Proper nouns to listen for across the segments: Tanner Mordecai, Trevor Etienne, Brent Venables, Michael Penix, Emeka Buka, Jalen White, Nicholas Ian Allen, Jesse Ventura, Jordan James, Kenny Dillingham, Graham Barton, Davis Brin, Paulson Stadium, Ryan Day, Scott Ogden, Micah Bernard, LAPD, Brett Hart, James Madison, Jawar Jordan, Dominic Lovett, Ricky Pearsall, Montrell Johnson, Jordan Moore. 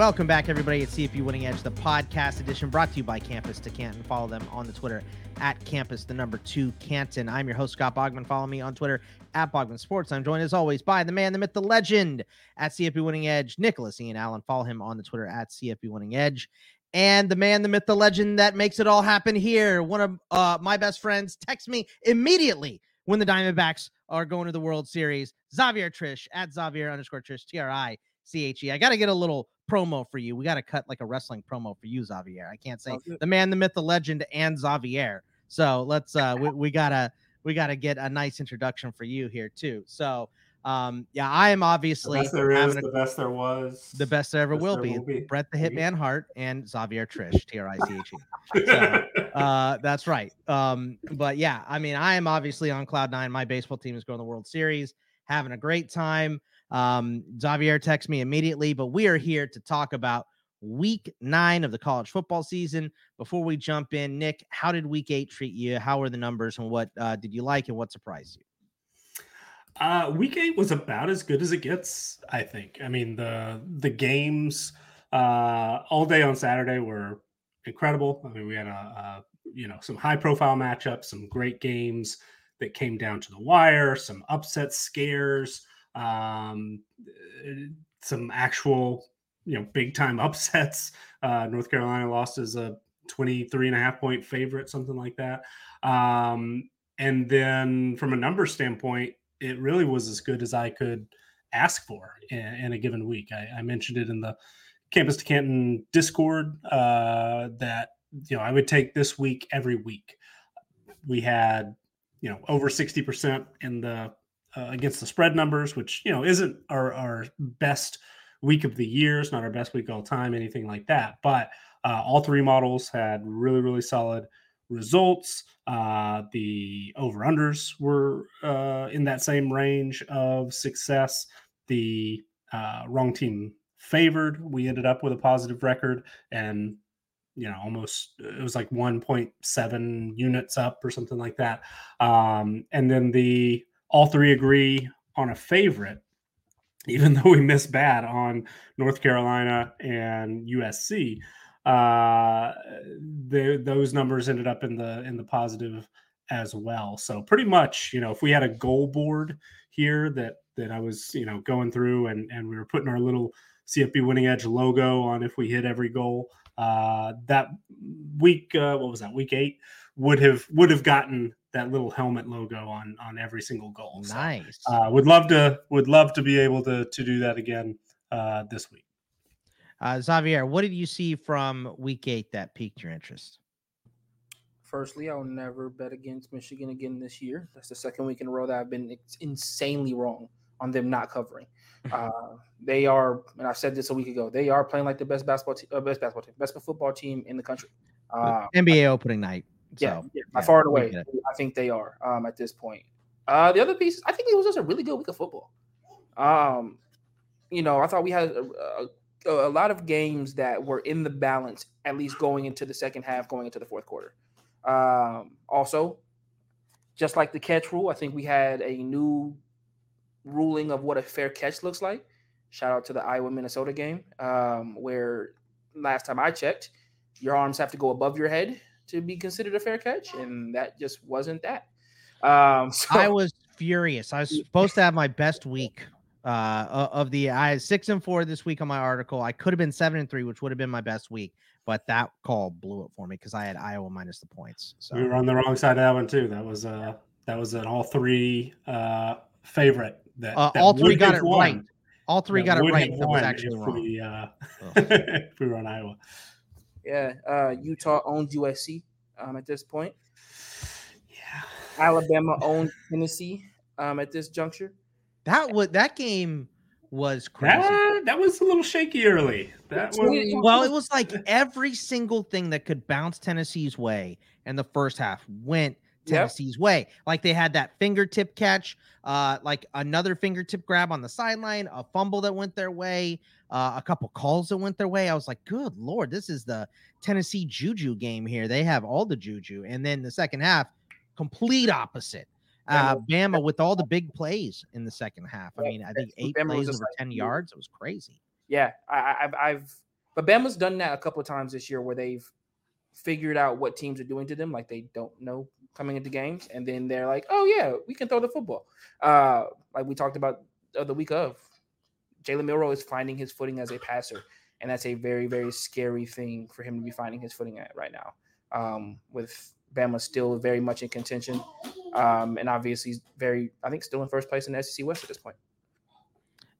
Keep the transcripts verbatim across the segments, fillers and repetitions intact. Welcome back, everybody. It's C F B Winning Edge, the podcast edition brought to you by Campus to Canton. Follow them on the Twitter at Campus, the number two, Canton. I'm your host, Scott Ogden. Follow me on Twitter at Bogman Sports. I'm joined, as always, by the man, the myth, the legend at C F B Winning Edge, Nicholas Ian Allen. Follow him on the Twitter at C F B Winning Edge. And the man, the myth, the legend that makes it all happen here. One of uh, my best friends texts me immediately when the Diamondbacks are going to the World Series. Xavier Triche at Xavier underscore Triche, T R I C H E. I got to get a little promo for you. We got to cut like a wrestling promo for you, Xavier. I can't say the man, the myth, the legend, and Xavier. So let's, uh, we, we gotta, we gotta get a nice introduction for you here too. So, um, yeah, I am obviously the best there is, a, the best there was, the best there ever best will, there be. will be. Brett the Hitman Hart and Xavier Triche, T R I C H E. So, uh, that's right. Um, but yeah, I mean, I am obviously on cloud nine. My baseball team is going to the World Series, having a great time. Um, Xavier texts me immediately, but we are here to talk about week nine of the college football season. Before we jump in, Nick, how did week eight treat you? How were the numbers and what uh, did you like and what surprised you? Uh, week eight was about as good as it gets, I think. I mean, the, the games uh, all day on Saturday were incredible. I mean, we had a, a you know, some high profile matchups, some great games that came down to the wire, some upset scares, um some actual you know big time upsets. uh North Carolina lost as a twenty-three and a half point favorite, something like that. Um and then from a number standpoint, it really was as good as I could ask for in, in a given week. I, I mentioned it in the Campus to Canton Discord uh that you know I would take this week every week. We had you know over sixty percent in the Uh, against the spread numbers, which, you know, isn't our, our best week of the year. It's not our best week all time, anything like that. But uh, all three models had really, really solid results. Uh, the over-unders were uh, in that same range of success. The uh, wrong team favored. We ended up with a positive record and, you know, almost, it was like one point seven units up or something like that. Um, and then the all three agree on a favorite, even though we missed bad on North Carolina and U S C. Uh, the, those numbers ended up in the in the positive as well. So pretty much, you know, if we had a goal board here that that I was, you know, going through and and we were putting our little C F B Winning Edge logo on if we hit every goal, uh, that week, uh, what was that, week eight, would have would have gotten that little helmet logo on, on every single goal. So, nice. Uh, would love to, would love to be able to, to do that again uh, this week. Uh, Xavier, what did you see from week eight that piqued your interest? Firstly, I'll never bet against Michigan again this year. That's the second week in a row that I've been insanely wrong on them not covering. Uh, they are, and I said this a week ago, they are playing like the best basketball, te- uh, best basketball team, best football team in the country. Uh, N B A opening night. So, yeah, yeah, by yeah, far and away, I think they are um, at this point. Uh, the other piece, I think it was just a really good week of football. Um, you know, I thought we had a, a, a lot of games that were in the balance, at least going into the second half, going into the fourth quarter. Um, also, just like the catch rule, I think we had a new ruling of what a fair catch looks like. Shout out to the Iowa-Minnesota game, um, where last time I checked, your arms have to go above your head to be considered a fair catch, and that just wasn't that. Um, so. I was furious. I was supposed to have my best week uh, of the. I had six and four this week on my article. I could have been seven and three, which would have been my best week, but that call blew it for me because I had Iowa minus the points. So we were on the wrong side of that one too. That was uh that was an all three uh, favorite. That, uh, that all three got it won. right. All three that got it right. That was actually if wrong. We, uh, if we were on Iowa. Yeah, uh, Utah owns U S C um, at this point. Yeah, Alabama owns Tennessee um, at this juncture. That was that game was crazy. That, that was a little shaky early. That was well, it was like every single thing that could bounce Tennessee's way, and the first half went Tennessee's yep. way. Like they had that fingertip catch, uh, like another fingertip grab on the sideline, a fumble that went their way. Uh, a couple calls that went their way. I was like, good Lord, this is the Tennessee Juju game here. They have all the Juju. And then the second half, complete opposite. Uh, Bama with all the big plays in the second half. I mean, I think eight Bama plays over like, ten yards. It was crazy. Yeah, I, I've, I've But Bama's done that a couple of times this year where they've figured out what teams are doing to them, like they don't know coming into games, and then they're like, oh, yeah, we can throw the football. Uh, like we talked about uh, the week of. Jalen Milroe is finding his footing as a passer, and that's a very, very scary thing for him to be finding his footing at right now, um, with Bama still very much in contention, um, and obviously very, I think, still in first place in the S E C West at this point.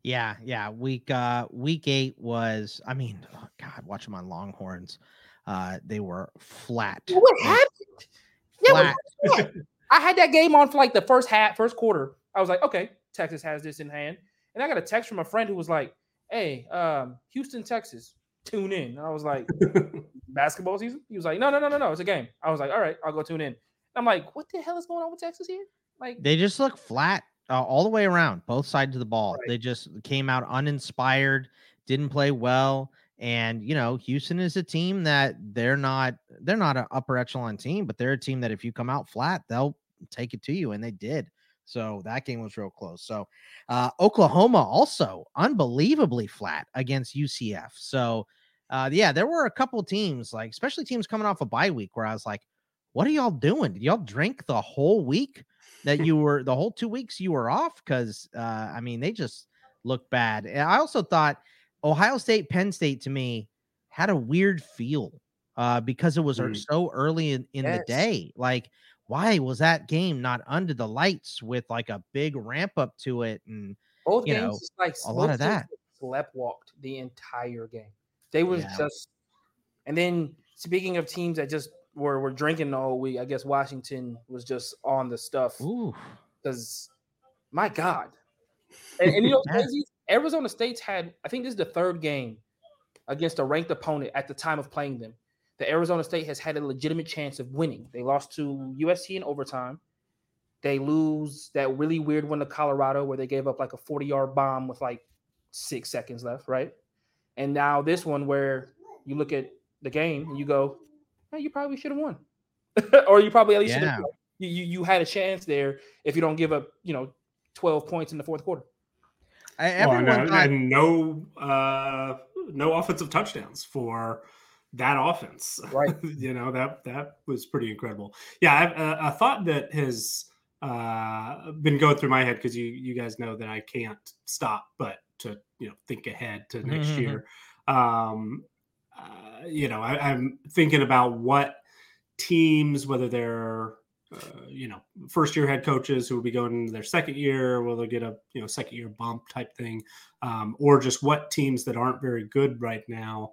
Yeah, yeah. Week uh, week eight was, I mean, oh God, watch them on Longhorns. Uh, they were flat. What happened? Flat. Yeah, what happened? I had that game on for like the first half, first quarter. I was like, okay, Texas has this in hand. And I got a text from a friend who was like, hey, um, Houston, Texas, tune in. And I was like, basketball season? He was like, no, no, no, no, no. It's a game. I was like, all right, I'll go tune in. I'm like, what the hell is going on with Texas here? Like, they just look flat uh, all the way around, both sides of the ball. Right. They just came out uninspired, didn't play well. And, you know, Houston is a team that they're not, they're not an upper echelon team, but they're a team that if you come out flat, they'll take it to you. And they did. So that game was real close. So uh, Oklahoma also unbelievably flat against U C F. So, uh, yeah, there were a couple teams, like especially teams coming off a bye week, where I was like, what are y'all doing? Did y'all drink the whole week that you were – the whole two weeks you were off? Because, uh, I mean, they just looked bad. And I also thought Ohio State, Penn State, to me, had a weird feel uh, because it was mm. so early in, in yes. the day. Like, why was that game not under the lights with like a big ramp up to it? And both you games, know, like a lot of that slept walked the entire game. They were yeah. just, and then speaking of teams that just were, were drinking all week, I guess Washington was just on the stuff. Because my God. And, and you know, crazy, Arizona State's had, I think this is the third game against a ranked opponent at the time of playing them. The Arizona State has had a legitimate chance of winning. They lost to U S C in overtime. They lose that really weird one to Colorado where they gave up like a forty-yard bomb with like six seconds left, right? And now this one where you look at the game and you go, oh, you probably should have won. Or you probably at least yeah. should have won. You, you, you had a chance there if you don't give up, you know, twelve points in the fourth quarter. I, oh, no, thought- and no, uh, no offensive touchdowns for – that offense, right? You know, that that was pretty incredible. Yeah, I've, uh, a thought that has uh, been going through my head, because you you guys know that I can't stop but to you know think ahead to next mm-hmm. year. Um, uh, you know, I, I'm thinking about what teams, whether they're uh, you know first year head coaches who will be going into their second year, will they get a you know second year bump type thing, um, or just what teams that aren't very good right now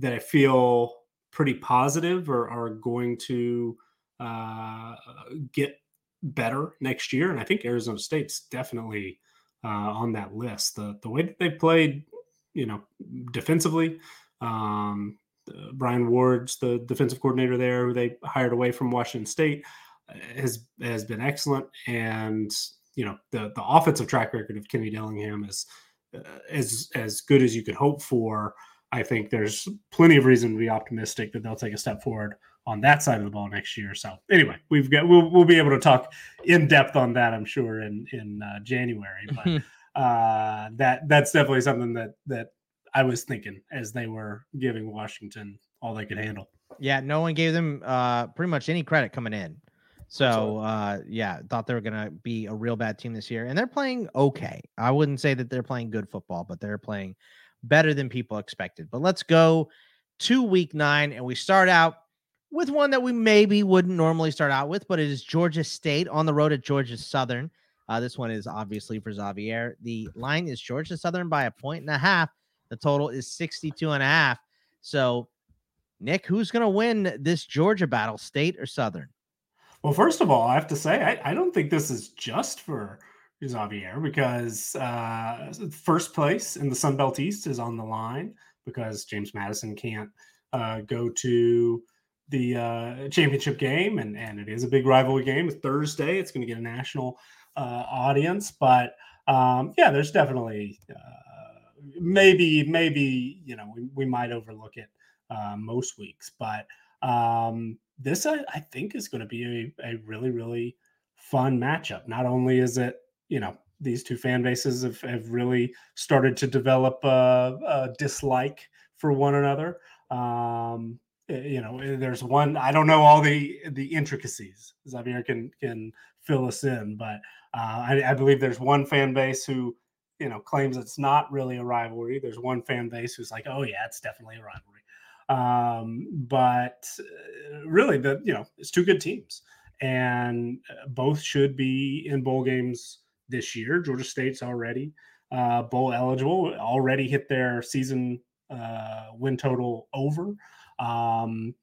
that I feel pretty positive or are going to uh, get better next year. And I think Arizona State's definitely uh, on that list. The the way that they played, you know, defensively, um, uh, Brian Ward's the defensive coordinator there, who they hired away from Washington State, has has been excellent. And, you know, the the offensive track record of Kenny Dillingham is uh, as, as good as you could hope for. I think there's plenty of reason to be optimistic that they'll take a step forward on that side of the ball next year. So anyway, we've got, we'll, we'll be able to talk in depth on that, I'm sure, in, in uh, January, but uh, that that's definitely something that, that I was thinking as they were giving Washington all they could handle. Yeah. No one gave them uh, pretty much any credit coming in. So uh, yeah, thought they were going to be a real bad team this year, and they're playing okay. I wouldn't say that they're playing good football, but they're playing better than people expected. But let's go to week nine, and we start out with one that we maybe wouldn't normally start out with, but it is Georgia State on the road at Georgia Southern. Uh, this one is obviously for Xavier. The line is Georgia Southern by a point and a half. The total is sixty-two and a half. So, Nick, who's going to win this Georgia battle, State or Southern? Well, first of all, I have to say, I, I don't think this is just for Xavier, because uh, first place in the Sun Belt East is on the line because James Madison can't uh, go to the uh, championship game, and, and it is a big rivalry game. It's Thursday. It's going to get a national uh, audience, but um, yeah, there's definitely uh, maybe maybe you know we, we might overlook it uh, most weeks, but um, this I, I think is going to be a, a really really fun matchup. Not only is it you know, these two fan bases have, have really started to develop a, a dislike for one another. Um, you know, there's one, I don't know all the, the intricacies. Xavier can, can fill us in, but uh, I, I believe there's one fan base who, you know, claims it's not really a rivalry. There's one fan base who's like, oh yeah, it's definitely a rivalry. Um, but really the, you know, it's two good teams and both should be in bowl games this year. Georgia State's already uh, bowl eligible, already hit their season uh, win total over. Um,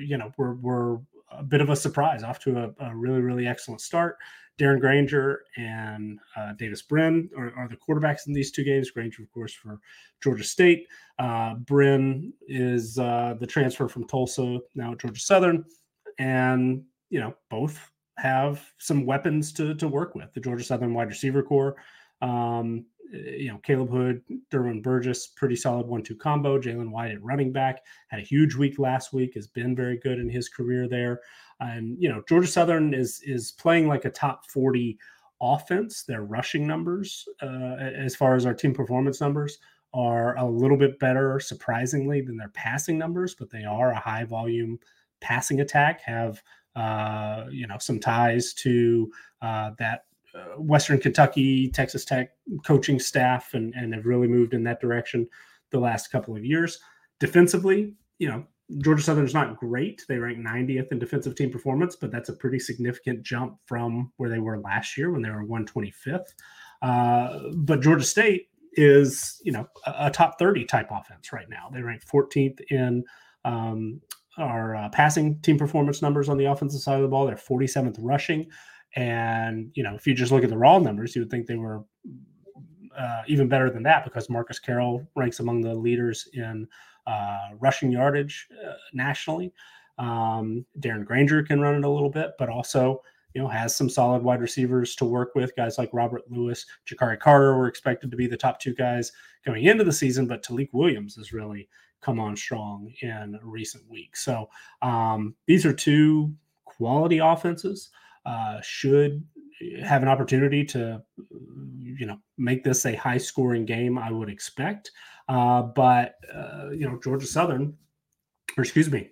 you know, we're, we're a bit of a surprise, off to a, a really, really excellent start. Darren Granger and uh, Davis Brin are, are the quarterbacks in these two games. Granger, of course, for Georgia State. Uh, Brin is uh, the transfer from Tulsa, now at Georgia Southern. And, you know, both have some weapons to to work with. The Georgia Southern wide receiver core, um, you know, Caleb Hood, Derwin Burgess, pretty solid one two combo. Jalen White at running back, had a huge week last week, has been very good in his career there. And, you know, Georgia Southern is is playing like a top forty offense. Their rushing numbers, uh, as far as our team performance numbers, are a little bit better, surprisingly, than their passing numbers, but they are a high volume passing attack, have, uh, you know, some ties to uh, that uh, Western Kentucky, Texas Tech coaching staff, and, and have really moved in that direction the last couple of years. Defensively, you know, Georgia Southern's not great. They rank ninetieth in defensive team performance, but that's a pretty significant jump from where they were last year when they were one hundred twenty-fifth. Uh, but Georgia State is, you know, a, a top thirty type offense right now. They rank fourteenth in um, our uh, passing team performance numbers on the offensive side of the ball. They're forty-seventh rushing. And, you know, if you just look at the raw numbers, you would think they were uh, even better than that, because Marcus Carroll ranks among the leaders in Uh, rushing yardage uh, nationally. Um, Darren Granger can run it a little bit, but also, you know, has some solid wide receivers to work with. Guys like Robert Lewis, Jakari Carter were expected to be the top two guys going into the season, but Talik Williams has really come on strong in recent weeks. So um, these are two quality offenses, uh, should have an opportunity to, you know, make this a high scoring game, I would expect. Uh, but, uh, you know, Georgia Southern, or excuse me,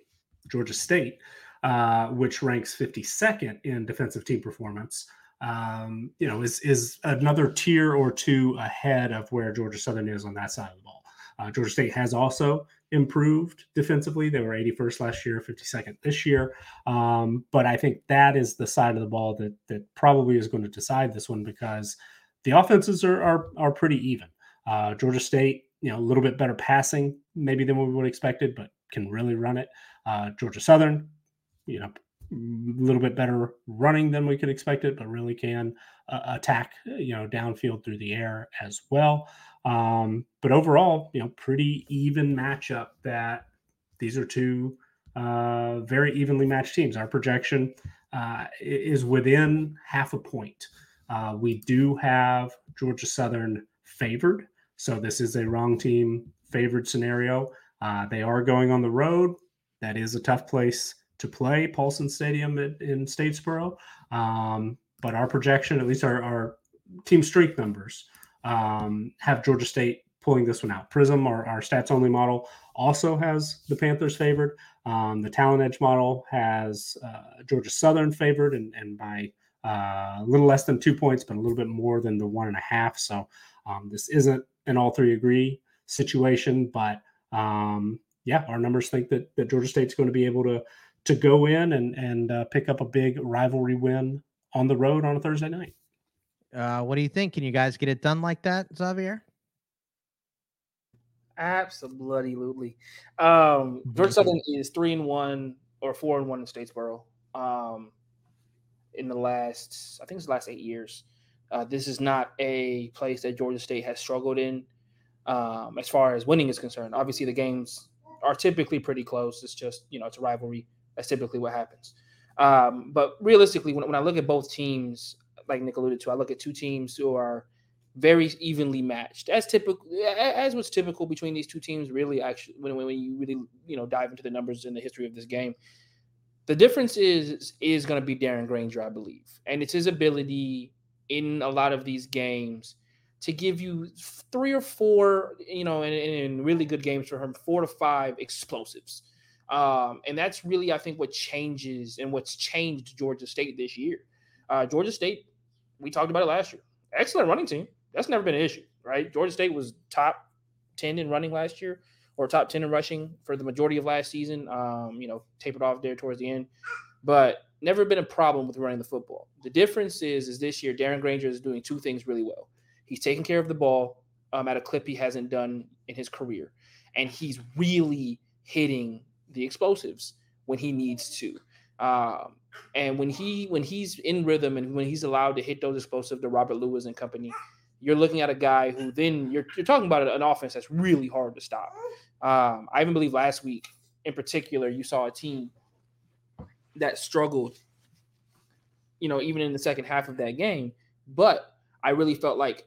Georgia State, uh, which ranks fifty-second in defensive team performance, um, you know, is is another tier or two ahead of where Georgia Southern is on that side of the ball. Uh, Georgia State has also improved defensively. They were eighty-first last year, fifty-second this year. Um, but I think that is the side of the ball that that probably is going to decide this one, because the offenses are are, are pretty even. Uh, Georgia State, you know, a little bit better passing maybe than what we would have expected, but can really run it. Uh, Georgia Southern, you know, a little bit better running than we could expect it, but really can uh, attack, you know, downfield through the air as well. Um, but overall, you know, pretty even matchup. That these are two uh, very evenly matched teams. Our projection uh, is within half a point. Uh, we do have Georgia Southern favored. So this is a wrong team favored scenario. Uh, they are going on the road. That is a tough place to play, Paulson Stadium in, in Statesboro. Um, but our projection, at least our, our team streak numbers, um, have Georgia State pulling this one out. Prism, our, our stats-only model, also has the Panthers favored. Um, the Talent Edge model has uh, Georgia Southern favored, and, and by uh, a little less than two points, but a little bit more than the one and a half. So um, this isn't and all three agree situation, but um, yeah, our numbers think that, that Georgia State's going to be able to to go in and and uh, pick up a big rivalry win on the road on a Thursday night. Uh, what do you think? Can you guys get it done like that, Xavier? Absolutely. Um, Georgia Southern is three and one or four and one in Statesboro um, in the last, I think it's the last eight years. Uh, this is not a place that Georgia State has struggled in um, as far as winning is concerned. Obviously, the games are typically pretty close. It's just, you know, it's a rivalry. That's typically what happens. Um, but realistically, when, when I look at both teams, like Nick alluded to, I look at two teams who are very evenly matched, as typical as what's typical between these two teams, really, actually, when, when you really, you know, dive into the numbers and the history of this game. The difference is is going to be Darren Granger, I believe, and it's his ability – in a lot of these games to give you three or four, you know, and in really good games for him, four to five explosives. Um, and that's really, I think, what changes and what's changed Georgia State this year. Uh, Georgia State, we talked about it last year. Excellent running team. That's never been an issue, right? Georgia State was top ten in running last year, or top ten in rushing for the majority of last season. Um, you know, tapered off there towards the end, but never been a problem with running the football. The difference is, is this year Darren Granger is doing two things really well. He's taking care of the ball um, at a clip he hasn't done in his career, and he's really hitting the explosives when he needs to. Um, and when he when he's in rhythm and when he's allowed to hit those explosives to Robert Lewis and company, you're looking at a guy who then you're you're talking about an offense that's really hard to stop. Um, I even believe last week in particular, you saw a team that struggled, you know, even in the second half of that game. But I really felt like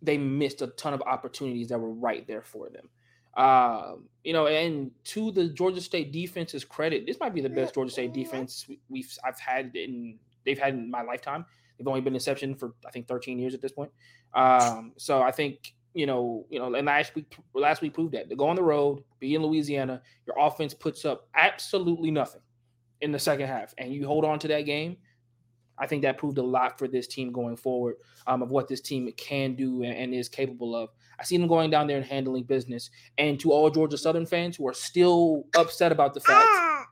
they missed a ton of opportunities that were right there for them. Uh, you know, and to the Georgia State defense's credit, this might be the best Georgia State defense we've I've had in they've had in my lifetime. They've only been in inception for I think thirteen years at this point. Um, so I think you know, you know, and last week last week proved that to go on the road, be in Louisiana, your offense puts up absolutely nothing in the second half, and you hold on to that game. I think that proved a lot for this team going forward um, of what this team can do and, and is capable of. I see them going down there and handling business. And to all Georgia Southern fans who are still upset about the fact, ah!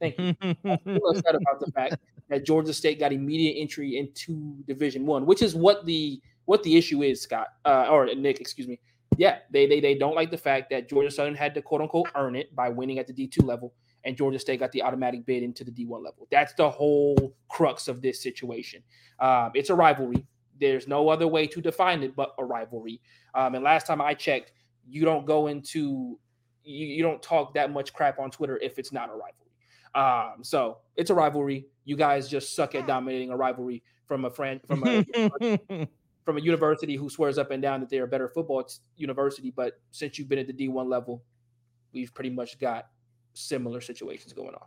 thank you, still upset about the fact that Georgia State got immediate entry into Division I, which is what the what the issue is, Scott uh, or Nick, excuse me. Yeah, they they they don't like the fact that Georgia Southern had to quote unquote earn it by winning at the D two level. And Georgia State got the automatic bid into the D one level. That's the whole crux of this situation. Um, it's a rivalry. There's no other way to define it but a rivalry. Um, and last time I checked, you don't go into you, you don't talk that much crap on Twitter if it's not a rivalry. Um, so it's a rivalry. You guys just suck at dominating a rivalry from a friend from a from a university who swears up and down that they're a better football t- university. But since you've been at the D one level, we've pretty much got similar situations going on.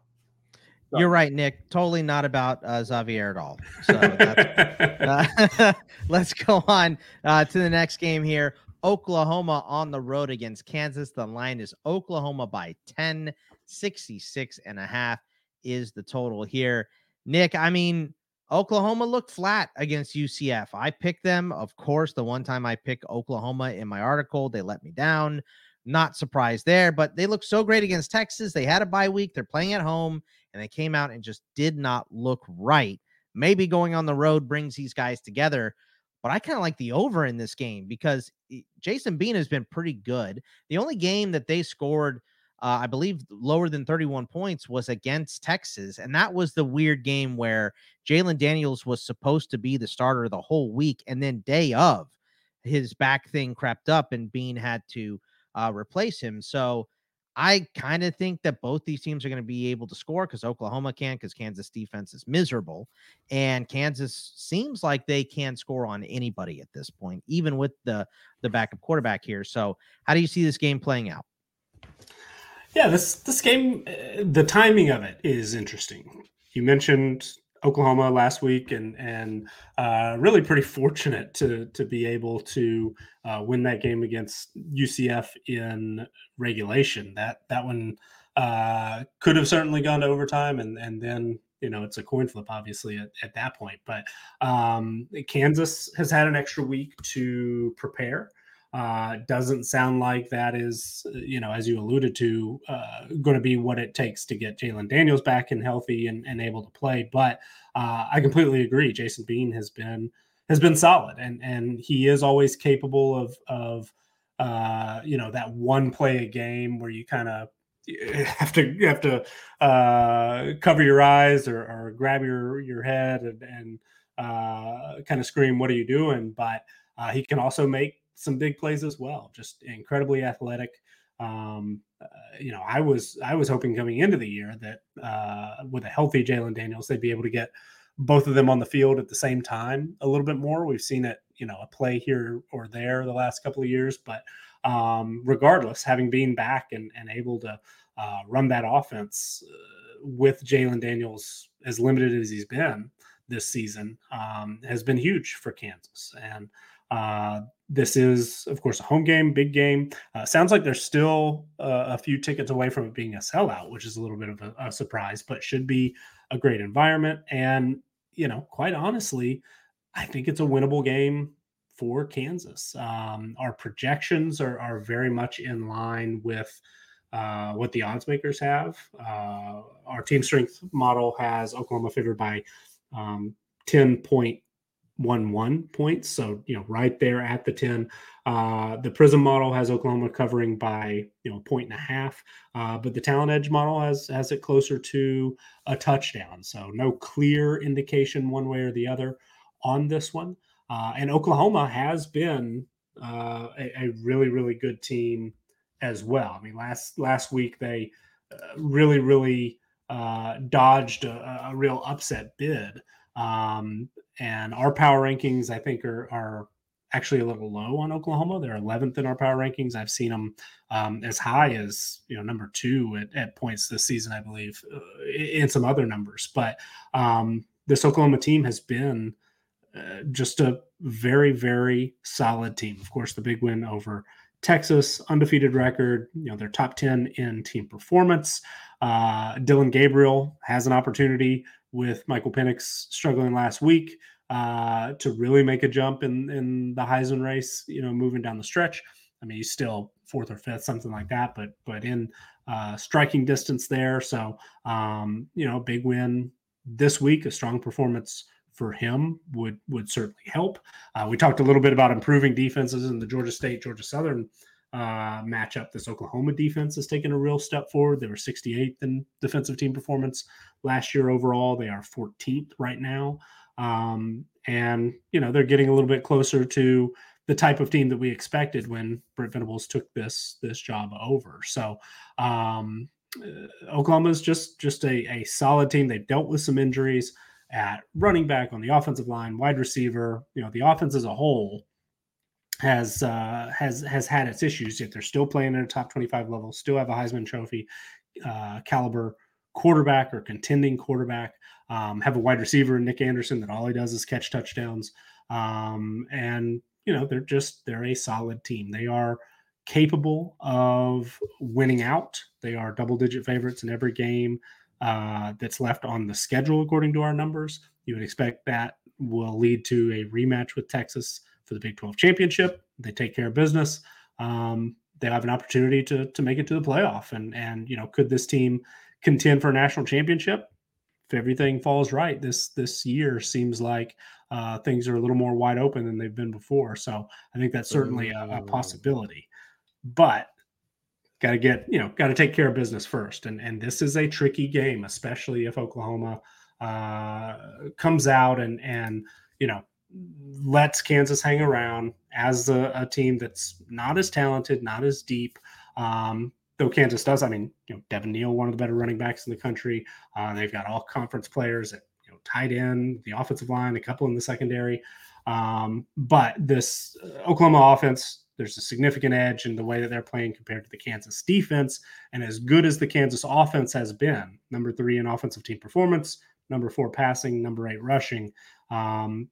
So. You're right, Nick. Totally not about uh, Xavier at all. So that's, uh, let's go on uh, to the next game here. Oklahoma on the road against Kansas. The line is Oklahoma by ten, sixty-six and a half is the total here. Nick, I mean, Oklahoma looked flat against U C F. I picked them. Of course, the one time I picked Oklahoma in my article, they let me down. Not surprised there, but they looked so great against Texas. They had a bye week. They're playing at home, and they came out and just did not look right. Maybe going on the road brings these guys together, but I kind of like the over in this game because Jason Bean has been pretty good. The only game that they scored, uh, I believe, lower than thirty-one points was against Texas, and that was the weird game where Jalen Daniels was supposed to be the starter the whole week, and then day of, his back thing crept up, and Bean had to Uh, replace him. So I kind of think that both these teams are going to be able to score because Oklahoma can, because Kansas defense is miserable. And Kansas seems like they can score on anybody at this point, even with the, the backup quarterback here. So how do you see this game playing out? Yeah, this, this game, uh, the timing of it is interesting. You mentioned Oklahoma last week, and and uh, really pretty fortunate to to be able to uh, win that game against U C F in regulation. That that one uh, could have certainly gone to overtime, and and then you know it's a coin flip, obviously at, at that point. But um, Kansas has had an extra week to prepare. Uh, doesn't sound like that is, you know, as you alluded to, uh, going to be what it takes to get Jalen Daniels back and healthy and, and able to play. But uh, I completely agree. Jason Bean has been has been solid, and and he is always capable of of uh, you know that one play a game where you kind of have to you have to uh, cover your eyes or, or grab your your head and, and uh, kind of scream, "What are you doing?" But uh, he can also make some big plays as well. Just incredibly athletic. Um, uh, you know, I was I was hoping coming into the year that uh, with a healthy Jalen Daniels, they'd be able to get both of them on the field at the same time a little bit more. We've seen it, you know, a play here or there the last couple of years. But um, regardless, having been back and, and able to uh, run that offense uh, with Jalen Daniels as limited as he's been this season um, has been huge for Kansas. And Uh, this is, of course, a home game, big game. Uh, sounds like they're still uh, a few tickets away from it being a sellout, which is a little bit of a, a surprise, but should be a great environment. And, you know, quite honestly, I think it's a winnable game for Kansas. Um, our projections are, are very much in line with uh, what the odds makers have. Uh, our team strength model has Oklahoma favored by um, ten point one one points. So, you know, right there at the ten. Uh, the Prism model has Oklahoma covering by, you know, a point and a half. Uh, but the Talent Edge model has, has it closer to a touchdown. So no clear indication one way or the other on this one. Uh, and Oklahoma has been uh, a, a really, really good team as well. I mean, last, last week, they uh, really, really uh, dodged a, a real upset bid. Um, and our power rankings, I think, are, are actually a little low on Oklahoma. They're eleventh in our power rankings. I've seen them um, as high as, you know, number two at, at points this season, I believe, in some other numbers. But um, this Oklahoma team has been uh, just a very, very solid team. Of course, the big win over Texas, undefeated record, you know, they're top ten in team performance. Uh, Dylan Gabriel has an opportunity with Michael Penix struggling last week uh, to really make a jump in, in the Heisman race, you know, moving down the stretch. I mean, he's still fourth or fifth, something like that, but, but in uh, striking distance there. So, um, you know, big win this week, a strong performance for him would, would certainly help. Uh, we talked a little bit about improving defenses in the Georgia State, Georgia Southern uh, matchup. This Oklahoma defense has taken a real step forward. They were sixty-eighth in defensive team performance last year overall. They are fourteenth right now. Um, and, you know, they're getting a little bit closer to the type of team that we expected when Brent Venables took this, this job over. So, um, uh, Oklahoma is just, just a, a solid team. They've dealt with some injuries at running back, on the offensive line, wide receiver. You know, the offense as a whole has uh, has has had its issues, yet they're still playing at a top twenty-five level, still have a Heisman Trophy uh, caliber quarterback or contending quarterback, um, have a wide receiver, Nick Anderson, that all he does is catch touchdowns. Um, and, you know, they're just, they're a solid team. They are capable of winning out. They are double-digit favorites in every game Uh, that's left on the schedule, according to our numbers. You would expect that will lead to a rematch with Texas for the Big twelve championship. They take care of business. Um, they have an opportunity to to make it to the playoff. And, and you know, could this team contend for a national championship? If everything falls right, this this year seems like uh, things are a little more wide open than they've been before. So I think that's certainly a, a possibility. But Got to get, you know, got to take care of business first. And and this is a tricky game, especially if Oklahoma uh, comes out and, and, you know, lets Kansas hang around as a, a team that's not as talented, not as deep. Um, though Kansas does, I mean, you know, Devin Neal, one of the better running backs in the country. Uh, they've got all conference players at, you know, tight end, the offensive line, a couple in the secondary. Um, but this Oklahoma offense, there's a significant edge in the way that they're playing compared to the Kansas defense. And as good as the Kansas offense has been, number three in offensive team performance, number four passing, number eight rushing, um,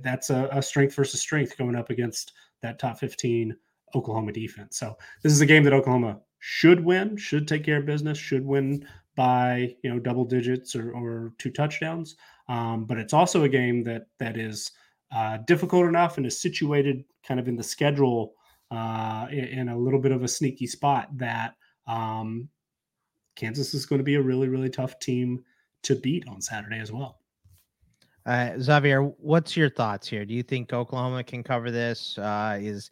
that's a, a strength versus strength going up against that top fifteen Oklahoma defense. So this is a game that Oklahoma should win, should take care of business, should win by, you know, double digits or, or two touchdowns. Um, but it's also a game that that is uh, difficult enough and is situated kind of in the schedule uh in, in a little bit of a sneaky spot that um Kansas is going to be a really, really tough team to beat on Saturday as well. Uh Xavier, what's your thoughts here? Do you think Oklahoma can cover this? Uh is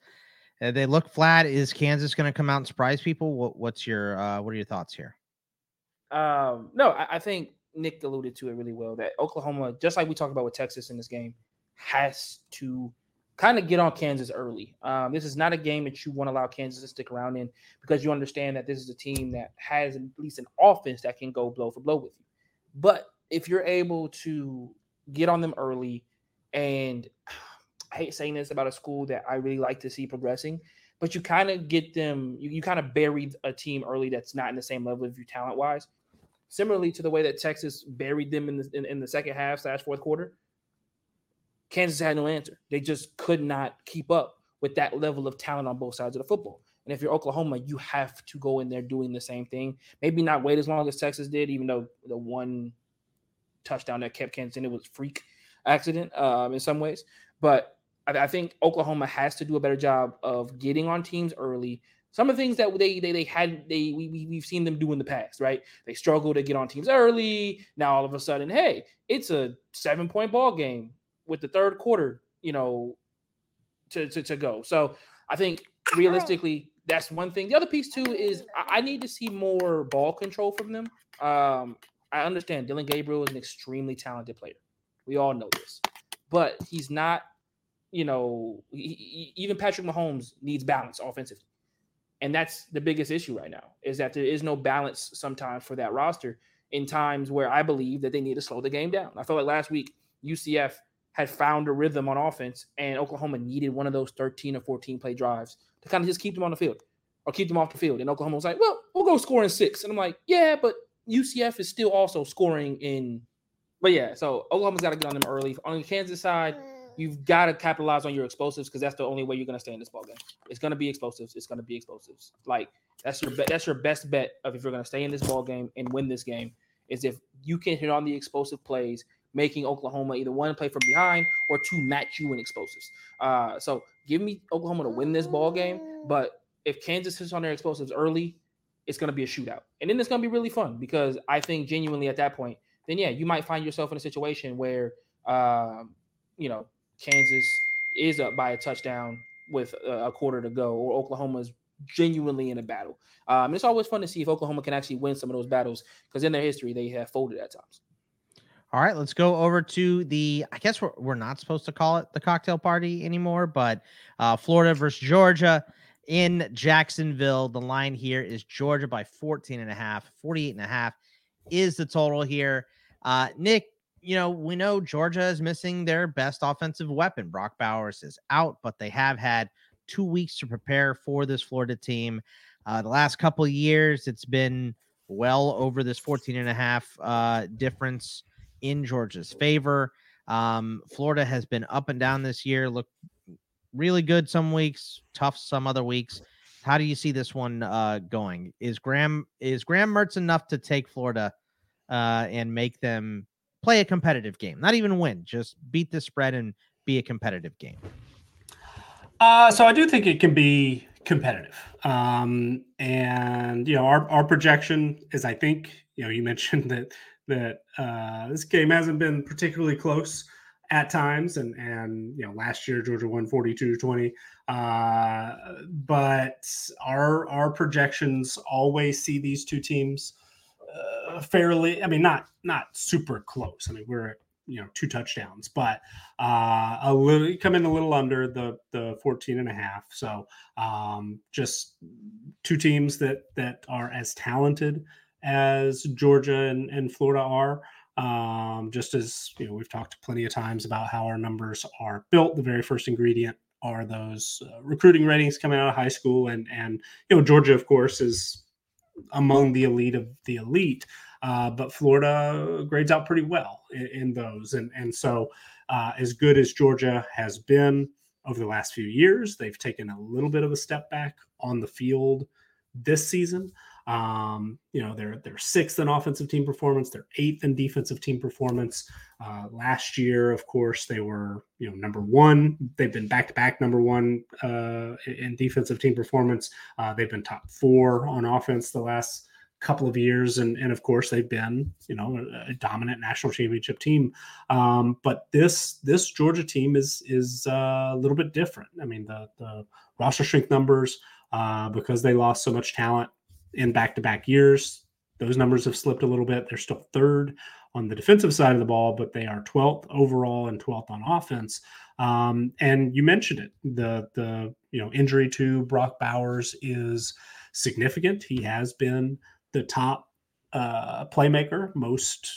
uh, they look flat? Is Kansas going to come out and surprise people? What what's your uh what are your thoughts here? Um no, I, I think Nick alluded to it really well, that Oklahoma, just like we talked about with Texas in this game, has to kind of get on Kansas early. Um, this is not a game that you want to allow Kansas to stick around in, because you understand that this is a team that has at least an offense that can go blow for blow with you. But if you're able to get on them early, and I hate saying this about a school that I really like to see progressing, but you kind of get them, you, you kind of bury a team early that's not in the same level of you talent-wise. Similarly to the way that Texas buried them in the, in, in the second half slash fourth quarter, Kansas had no answer. They just could not keep up with that level of talent on both sides of the football. And if you're Oklahoma, you have to go in there doing the same thing. Maybe not wait as long as Texas did, even though the one touchdown that kept Kansas in, it was a freak accident um, in some ways. But I, I think Oklahoma has to do a better job of getting on teams early. Some of the things that they they they had they we, we we've seen them do in the past, right? They struggle to get on teams early. Now all of a sudden, hey, it's a seven point ball game with the third quarter, you know, to to, to go. So I think realistically, that's one thing. The other piece too is I, I need to see more ball control from them. Um, I understand Dylan Gabriel is an extremely talented player. We all know this, but he's not, you know, he, he, even Patrick Mahomes needs balance offensively. And that's the biggest issue right now, is that there is no balance sometimes for that roster in times where I believe that they need to slow the game down. I felt like last week U C F had found a rhythm on offense, and Oklahoma needed one of those thirteen or fourteen play drives to kind of just keep them on the field or keep them off the field. And Oklahoma was like, well, we'll go score in six. And I'm like, yeah, but U C F is still also scoring in. But yeah, so Oklahoma's got to get on them early. On the Kansas side, you've got to capitalize on your explosives, because that's the only way you're going to stay in this ballgame. It's going to be explosives. It's going to be explosives. Like, that's your be- that's your best bet of if you're going to stay in this ballgame and win this game, is if you can hit on the explosive plays, making Oklahoma either one, play from behind, or two, match you in explosives. Uh, so give me Oklahoma to win this ballgame. But if Kansas hits on their explosives early, it's going to be a shootout. And then it's going to be really fun, because I think genuinely at that point, then, yeah, you might find yourself in a situation where, um, you know, Kansas is up by a touchdown with a quarter to go, or Oklahoma's genuinely in a battle. Um, it's always fun to see if Oklahoma can actually win some of those battles, because in their history, they have folded at times. All right, let's go over to the, I guess we're, we're not supposed to call it the cocktail party anymore, but uh, Florida versus Georgia in Jacksonville. The line here is Georgia by fourteen and a half, forty-eight and a half is the total here. Uh, Nick, you know, we know Georgia is missing their best offensive weapon. Brock Bowers is out, but they have had two weeks to prepare for this Florida team. Uh, the last couple of years, it's been well over this fourteen and a half uh, difference in Georgia's favor. Um, Florida has been up and down this year. Looked really good some weeks, tough some other weeks. How do you see this one uh, going? Is Graham, is Graham Mertz enough to take Florida uh, and make them play a competitive game, not even win, just beat the spread and be a competitive game? Uh, so I do think it can be competitive. Um, and, you know, our, our projection is, I think, you know, you mentioned that, that uh, this game hasn't been particularly close at times. And, and, you know, last year, Georgia won forty-two to twenty. Uh, but our, our projections always see these two teams Uh, fairly, I mean, not not super close. I mean, we're, you know, two touchdowns, but uh, a little come in a little under the the fourteen and a half. So um, just two teams that that are as talented as Georgia and, and Florida are. Um, just as, you know, we've talked plenty of times about how our numbers are built. The very first ingredient are those uh, recruiting ratings coming out of high school, and and you know, Georgia, of course, is among the elite of the elite, uh, but Florida grades out pretty well in, in those. And, and so uh, as good as Georgia has been over the last few years, they've taken a little bit of a step back on the field this season. Um, you know, they're, they're sixth in offensive team performance. They're eighth in defensive team performance. Uh, last year, of course, they were, you know, number one. They've been back-to-back number one uh, in defensive team performance. Uh, they've been top four on offense the last couple of years. And, and of course, they've been, you know, a, a dominant national championship team. Um, but this, this Georgia team is, is uh, a little bit different. I mean, the, the roster strength numbers, uh, because they lost so much talent in back-to-back years, those numbers have slipped a little bit. They're still third on the defensive side of the ball, but they are twelfth overall and twelfth on offense. Um, and you mentioned it, the, the, you know, injury to Brock Bowers is significant. He has been the top uh, playmaker, most,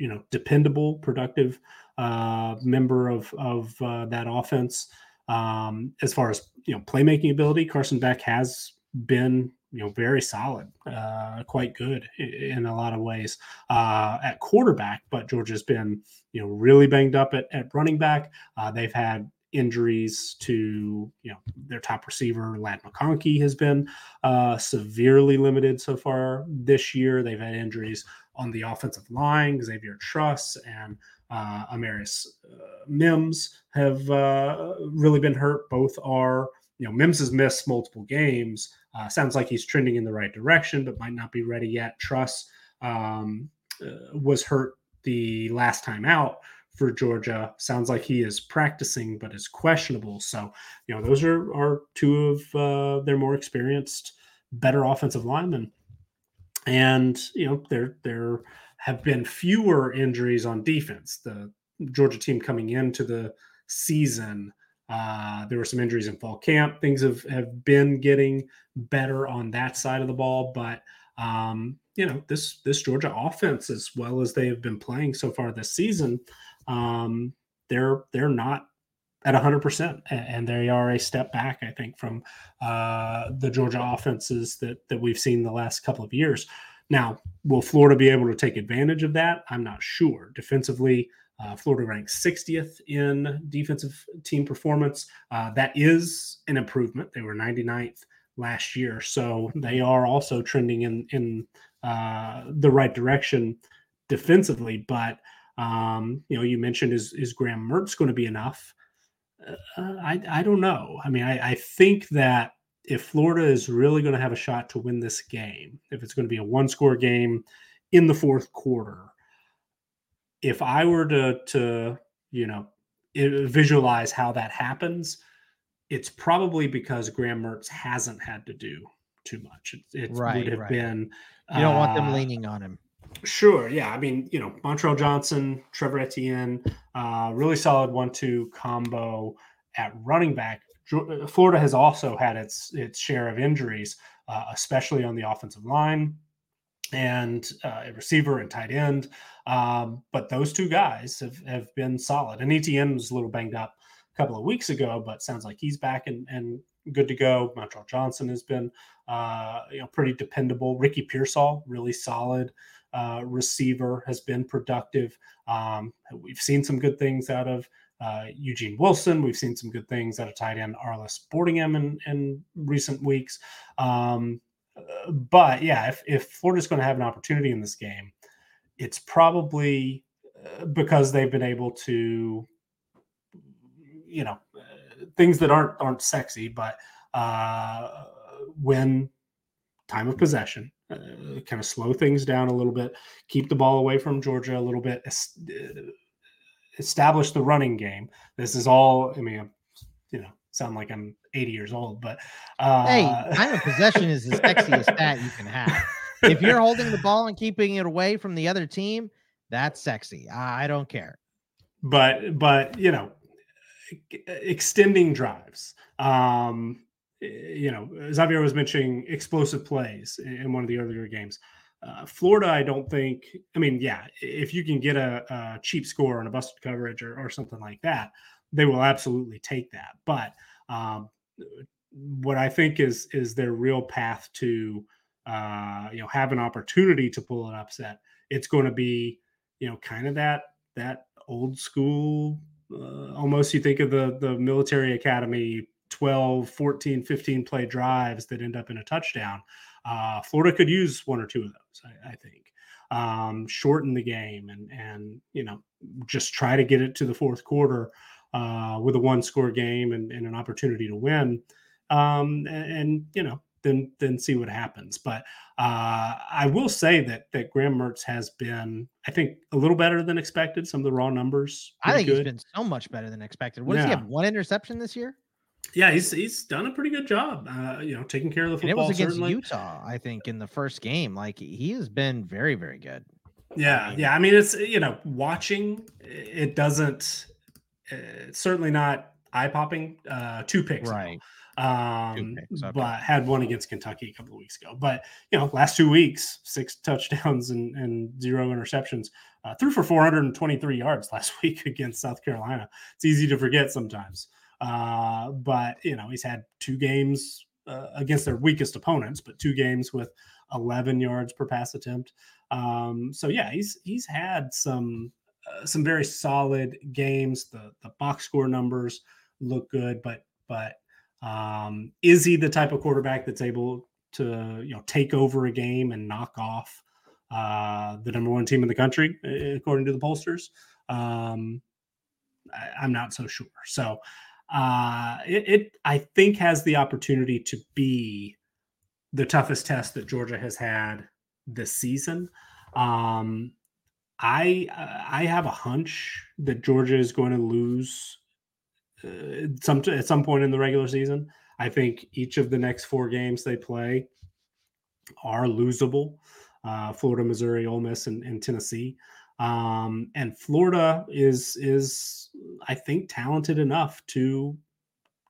you know, dependable, productive uh, member of, of uh, that offense. Um, as far as, you know, playmaking ability, Carson Beck has been you know, very solid, uh, quite good in a lot of ways uh, at quarterback. But Georgia's been, you know, really banged up at, at running back. Uh, they've had injuries to, you know, their top receiver, Ladd McConkey, has been uh, severely limited so far this year. They've had injuries on the offensive line. Xavier Triche and uh, Amaris uh, Mims have uh, really been hurt. Both are, you know, Mims has missed multiple games. Uh, sounds like he's trending in the right direction, but might not be ready yet. Truss um, uh, was hurt the last time out for Georgia. Sounds like he is practicing, but is questionable. So, you know, those are, are two of uh, their more experienced, better offensive linemen. And, you know, there there have been fewer injuries on defense. The Georgia team coming into the season, Uh, there were some injuries in fall camp. Things have, have been getting better on that side of the ball, but um, you know, this, this Georgia offense, as well as they have been playing so far this season, um, they're, they're not at a hundred percent and they are a step back, I think, from uh, the Georgia offenses that, that we've seen the last couple of years. Now, will Florida be able to take advantage of that? I'm not sure. Defensively, Uh, Florida ranks sixtieth in defensive team performance. Uh, that is an improvement. They were ninety-ninth last year, so they are also trending in in uh, the right direction defensively. But um, you know, you mentioned is is Graham Mertz going to be enough? Uh, I I don't know. I mean, I, I think that if Florida is really going to have a shot to win this game, if it's going to be a one-score game in the fourth quarter. If I were to, to you know, visualize how that happens, it's probably because Graham Mertz hasn't had to do too much. It, it right, would have right. been. You don't uh, want them leaning on him. Sure, yeah. I mean, you know, Montrell Johnson, Trevor Etienne, uh, really solid one two combo at running back. Florida has also had its its share of injuries, uh, especially on the offensive line. And uh, a receiver and tight end. Um, but those two guys have, have been solid. And Etienne was a little banged up a couple of weeks ago, but sounds like he's back and, and good to go. Montrell Johnson has been uh, you know, pretty dependable. Ricky Pearsall, really solid uh, receiver, has been productive. Um, we've seen some good things out of uh, Eugene Wilson. We've seen some good things out of tight end Arliss Boardingham in, in recent weeks. Um, But yeah, if, if Florida's going to have an opportunity in this game, it's probably because they've been able to, you know, things that aren't aren't sexy, but uh, win time of possession, uh, kind of slow things down a little bit, keep the ball away from Georgia a little bit, establish the running game. This is all, I mean, you know, sound like I'm eighty years old, but uh hey, time of possession is the sexiest stat you can have. If you're holding the ball and keeping it away from the other team, that's sexy. I don't care. But but you know, extending drives. Um, you know, Xavier was mentioning explosive plays in one of the earlier games. Uh, Florida, I don't think. I mean, yeah, if you can get a, a cheap score on a busted coverage or, or something like that, they will absolutely take that. But um, what I think is is their real path to uh, you know, have an opportunity to pull an upset, it's going to be, you know, kind of that that old school, uh, almost you think of the the military academy twelve, fourteen, fifteen play drives that end up in a touchdown. Uh, Florida could use one or two of those, I, I think. Um, shorten the game and and you know, just try to get it to the fourth quarter. Uh, with a one-score game and, and an opportunity to win, um, and, and you know, then then see what happens. But uh, I will say that that Graham Mertz has been, I think, a little better than expected. Some of the raw numbers, I think, good. He's been so much better than expected. What does yeah. he have? One interception this year? Yeah, he's he's done a pretty good job. Uh, you know, taking care of the football. And it was against certainly. Utah, I think, in the first game. Like, he has been very, very good. Yeah, I mean, yeah. I mean, it's, you know, watching it doesn't. It's certainly not eye-popping. Uh, two picks, right? Um, two picks, okay. But had one against Kentucky a couple of weeks ago. But you know, last two weeks, six touchdowns and, and zero interceptions. Uh, threw for four hundred twenty-three yards last week against South Carolina. It's easy to forget sometimes. Uh, but you know, he's had two games uh, against their weakest opponents, but two games with eleven yards per pass attempt. Um, so yeah, he's, he's had some, uh, some very solid games. The, the box score numbers look good, but, but um, is he the type of quarterback that's able to, you know, take over a game and knock off uh, the number one team in the country, according to the pollsters? Um, I, I'm not so sure. So uh, it, it, I think, has the opportunity to be the toughest test that Georgia has had this season. Um, I, I have a hunch that Georgia is going to lose uh, some, at some point in the regular season. I think each of the next four games they play are losable. Uh, Florida, Missouri, Ole Miss, and, and Tennessee. Um, and Florida is, is, I think, talented enough to,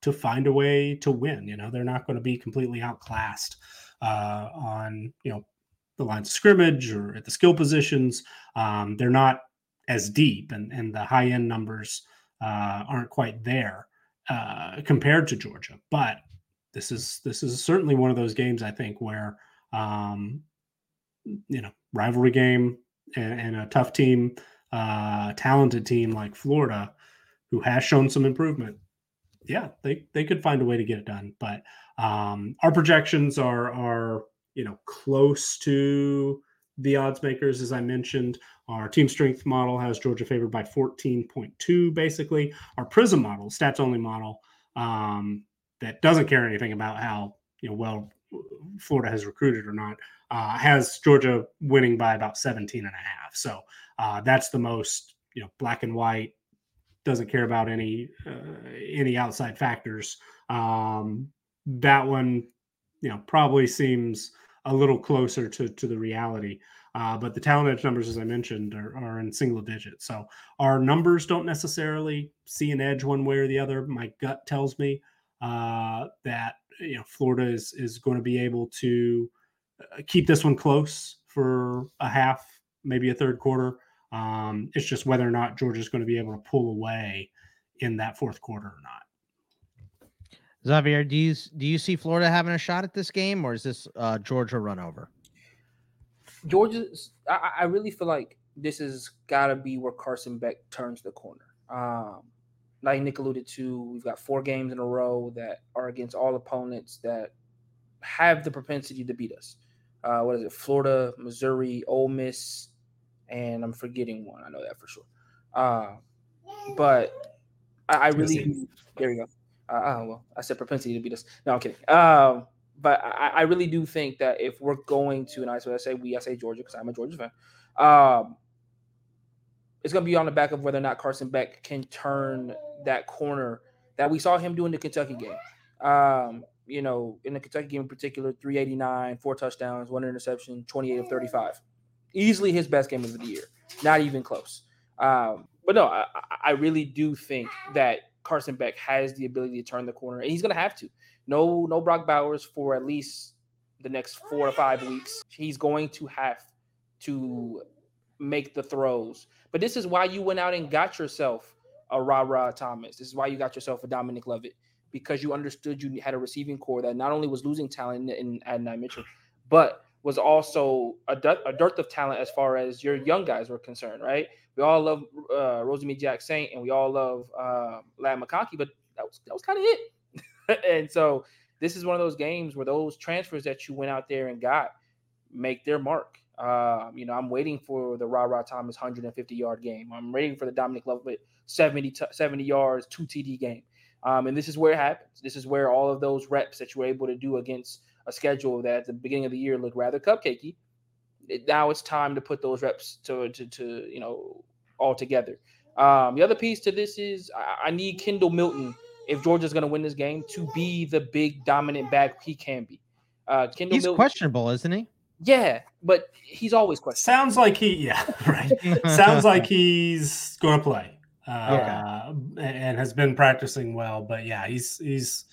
to find a way to win. You know, they're not going to be completely outclassed, uh, on, you know, the lines of scrimmage or at the skill positions. Um, they're not as deep, and, and the high end numbers, uh, aren't quite there, uh, compared to Georgia, but this is, this is certainly one of those games, I think, where, um, you know, rivalry game, and, and a tough team, uh, talented team like Florida, who has shown some improvement. Yeah, they, they could find a way to get it done. But um, our projections are, are, you know, close to the odds makers. As I mentioned, our team strength model has Georgia favored by fourteen point two, basically. Our PRISM model, stats only model, um, that doesn't care anything about how, you know, well Florida has recruited or not, uh, has Georgia winning by about seventeen and a half. So uh, that's the most, you know, black and white, doesn't care about any, uh, any outside factors. Um, that one, you know, probably seems a little closer to, to the reality. Uh, but the talent edge numbers, as I mentioned, are, are in single digits. So our numbers don't necessarily see an edge one way or the other. My gut tells me uh, that, you know, Florida is, is going to be able to keep this one close for a half, maybe a third quarter. Um, it's just whether or not Georgia is going to be able to pull away in that fourth quarter or not. Xavier, do you, do you see Florida having a shot at this game, or is this uh, Georgia run over? Georgia, I, I really feel like this has got to be where Carson Beck turns the corner. Um, Like Nick alluded to, we've got four games in a row that are against all opponents that have the propensity to beat us. Uh, what is it? Florida, Missouri, Ole Miss, and I'm forgetting one. I know that for sure. Uh, but I, I really – there we go. Uh, oh, well, I said propensity to beat us. No, I'm kidding. Um, but I, I really do think that if we're going to – and I say we, I say Georgia because I'm a Georgia fan um, – it's going to be on the back of whether or not Carson Beck can turn that corner that we saw him do in the Kentucky game. Um, you know, in the Kentucky game in particular, three eighty-nine, four touchdowns, one interception, twenty-eight of thirty-five. Easily his best game of the year. Not even close. Um, but no, I, I really do think that Carson Beck has the ability to turn the corner, and he's going to have to. No, no Brock Bowers for at least the next four or five weeks. He's going to have to make the throws. But this is why you went out and got yourself a Ra Ra Thomas. This is why you got yourself a Dominic Lovett, because you understood you had a receiving core that not only was losing talent in Adonai Mitchell, but was also a dearth of talent as far as your young guys were concerned, right? We all love uh, Rosemary Jack Saint, and we all love uh, Ladd McConkey, but that was, that was kind of it. And so this is one of those games where those transfers that you went out there and got make their mark. Um, you know, I'm waiting for the Ra Ra Thomas one hundred fifty yard game. I'm waiting for the Dominic Lovett seventy, t- seventy yards, two T D game. Um, and this is where it happens. This is where all of those reps that you were able to do against a schedule that at the beginning of the year looked rather cupcakey. It, now it's time to put those reps to, to, to you know, all together. Um, the other piece to this is I, I need Kendall Milton, if Georgia's going to win this game, to be the big dominant back he can be. Uh, Kendall He's Milton, questionable, isn't he? Yeah, but he's always questionable. Sounds like he, yeah, right. Sounds like he's going to play uh, okay. and has been practicing well. But yeah, he's he's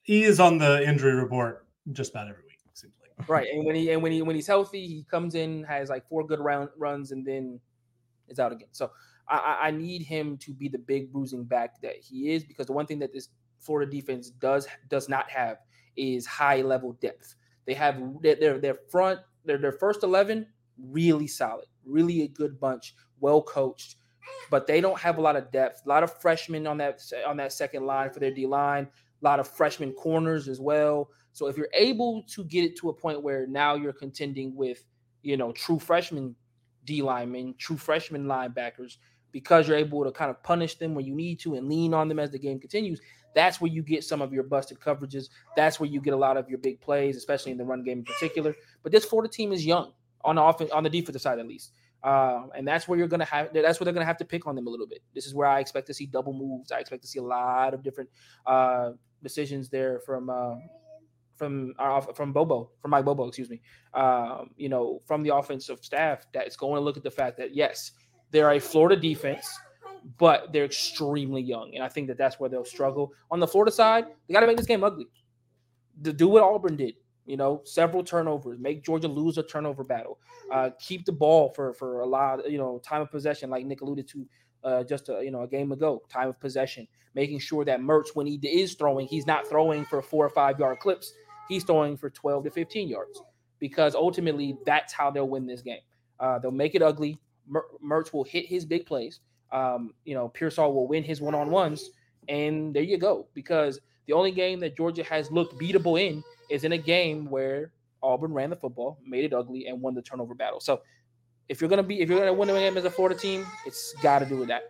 he is on the injury report just about every week, seems like. Right, and when he and when he when he's healthy, he comes in, has like four good round runs, and then is out again. So I, I need him to be the big bruising back that he is, because the one thing that this Florida defense does does not have is high level depth. They have their their front, their their first eleven really solid, really a good bunch, well coached, but they don't have a lot of depth. A lot of freshmen on that on that second line for their D line. A lot of freshman corners as well. So if you're able to get it to a point where now you're contending with, you know, true freshman D linemen, true freshman linebackers, because you're able to kind of punish them when you need to and lean on them as the game continues, that's where you get some of your busted coverages. That's where you get a lot of your big plays, especially in the run game in particular. But this Florida team is young on the offense, on the defensive side at least. Uh, and that's where you're going to have, that's where they're going to have to pick on them a little bit. This is where I expect to see double moves. I expect to see a lot of different uh, decisions there from, uh, from, our, from Bobo, from Mike Bobo, excuse me. Um, you know, from the offensive staff that's going to look at the fact that, yes, they're a Florida defense, but they're extremely young. And I think that that's where they'll struggle. On the Florida side, they got to make this game ugly. To do what Auburn did. You know, several turnovers, make Georgia lose a turnover battle, uh, keep the ball for, for a lot of, you know, time of possession, like Nick alluded to uh, just, a, you know, a game ago, time of possession, making sure that Mertz, when he is throwing, he's not throwing for four or five yard clips. He's throwing for twelve to fifteen yards, because ultimately that's how they'll win this game. Uh, they'll make it ugly. Mer- Mertz will hit his big plays. Um, you know, Pearsall will win his one-on-ones, and there you go, because the only game that Georgia has looked beatable in is in a game where Auburn ran the football, made it ugly, and won the turnover battle. So if you're going to be, if you're going to win the game as a Florida team, it's got to do with that.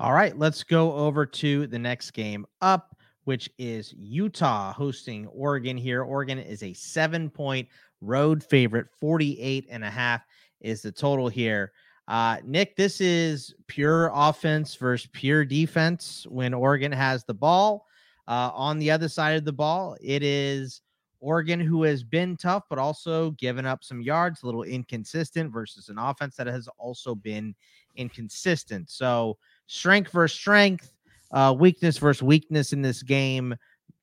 All right, let's go over to the next game up, which is Utah hosting Oregon here. Oregon is a seven point road favorite. forty-eight and a half is the total here. Uh, Nick, this is pure offense versus pure defense when Oregon has the ball. Uh, on the other side of the ball, it is Oregon, who has been tough, but also given up some yards, a little inconsistent versus an offense that has also been inconsistent. So strength versus strength, uh, weakness versus weakness in this game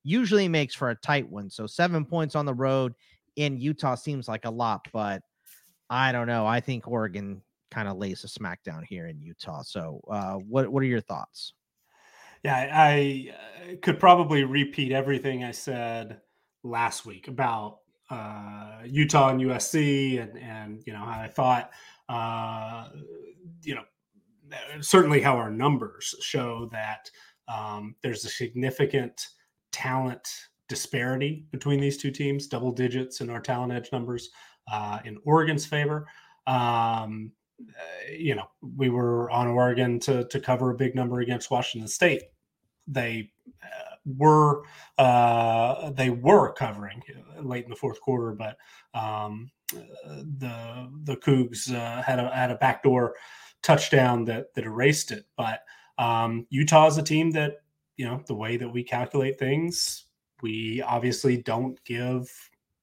usually makes for a tight one. So seven points on the road in Utah seems like a lot, but I don't know. I think Oregon kind of lays a smackdown here in Utah. So uh, what, what are your thoughts? Yeah, I could probably repeat everything I said last week about uh, Utah and U S C, and, and you know how I thought, uh, you know, certainly how our numbers show that um, there's a significant talent disparity between these two teams, double digits in our talent edge numbers uh, in Oregon's favor. Um, you know, we were on Oregon to to cover a big number against Washington State. They uh, were uh, they were covering late in the fourth quarter, but um, the the Cougs uh, had a had a backdoor touchdown that that erased it. But um, Utah is a team that, you know, the way that we calculate things, we obviously don't give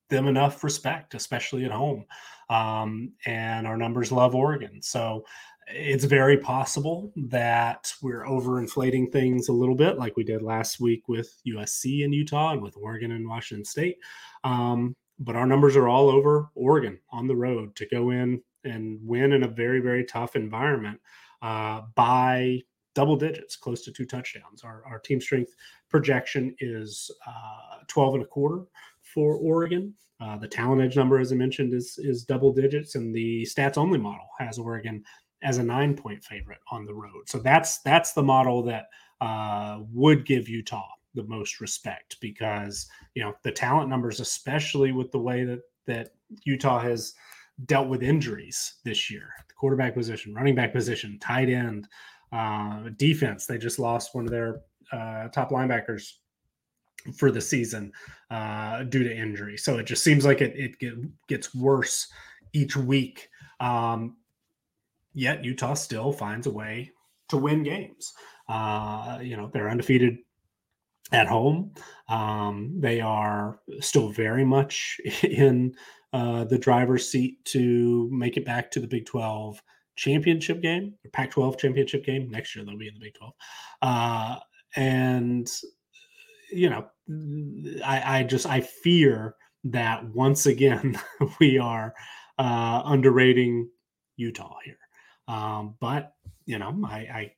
them enough respect, especially at home. Um, and our numbers love Oregon, so it's very possible that we're overinflating things a little bit, like we did last week with U S C and Utah and with Oregon and Washington State. Um, but our numbers are all over Oregon on the road to go in and win in a very, very tough environment uh, by double digits, close to two touchdowns. Our, our team strength projection is uh, twelve and a quarter for Oregon. Uh, the talent edge number, as I mentioned, is is double digits, and the stats only model has Oregon as a nine point favorite on the road. So that's that's the model that uh, would give Utah the most respect, because, you know, the talent numbers, especially with the way that that Utah has dealt with injuries this year, the quarterback position, running back position, tight end, uh, defense. They just lost one of their uh, top linebackers for the season uh, due to injury. So it just seems like it, it get, gets worse each week. Um, yet Utah still finds a way to win games. Uh, you know, they're undefeated at home. Um, they are still very much in uh, the driver's seat to make it back to the Big twelve championship game, or Pac twelve championship game. Next year they'll be in the Big twelve. Uh, and you know, I, I just, I fear that once again, we are uh, underrating Utah here. Um, but, you know, I, I,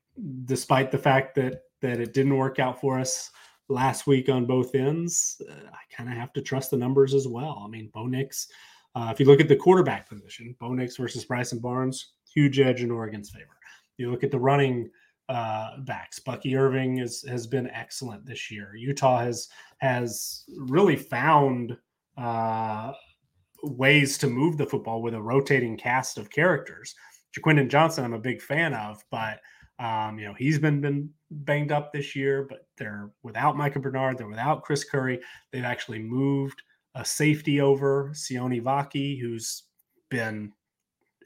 despite the fact that, that it didn't work out for us last week on both ends, uh, I kind of have to trust the numbers as well. I mean, Bo Nix, uh, if you look at the quarterback position, Bo Nix versus Bryson Barnes, huge edge in Oregon's favor. You look at the running uh, backs, Bucky Irving is, has been excellent this year. Utah has has really found uh, ways to move the football with a rotating cast of characters. Jaquindon Johnson, I'm a big fan of, but um, you know, he's been been banged up this year, but they're without Micah Bernard. They're without Chris Curry. They've actually moved a safety over, Sione Vaki, who's been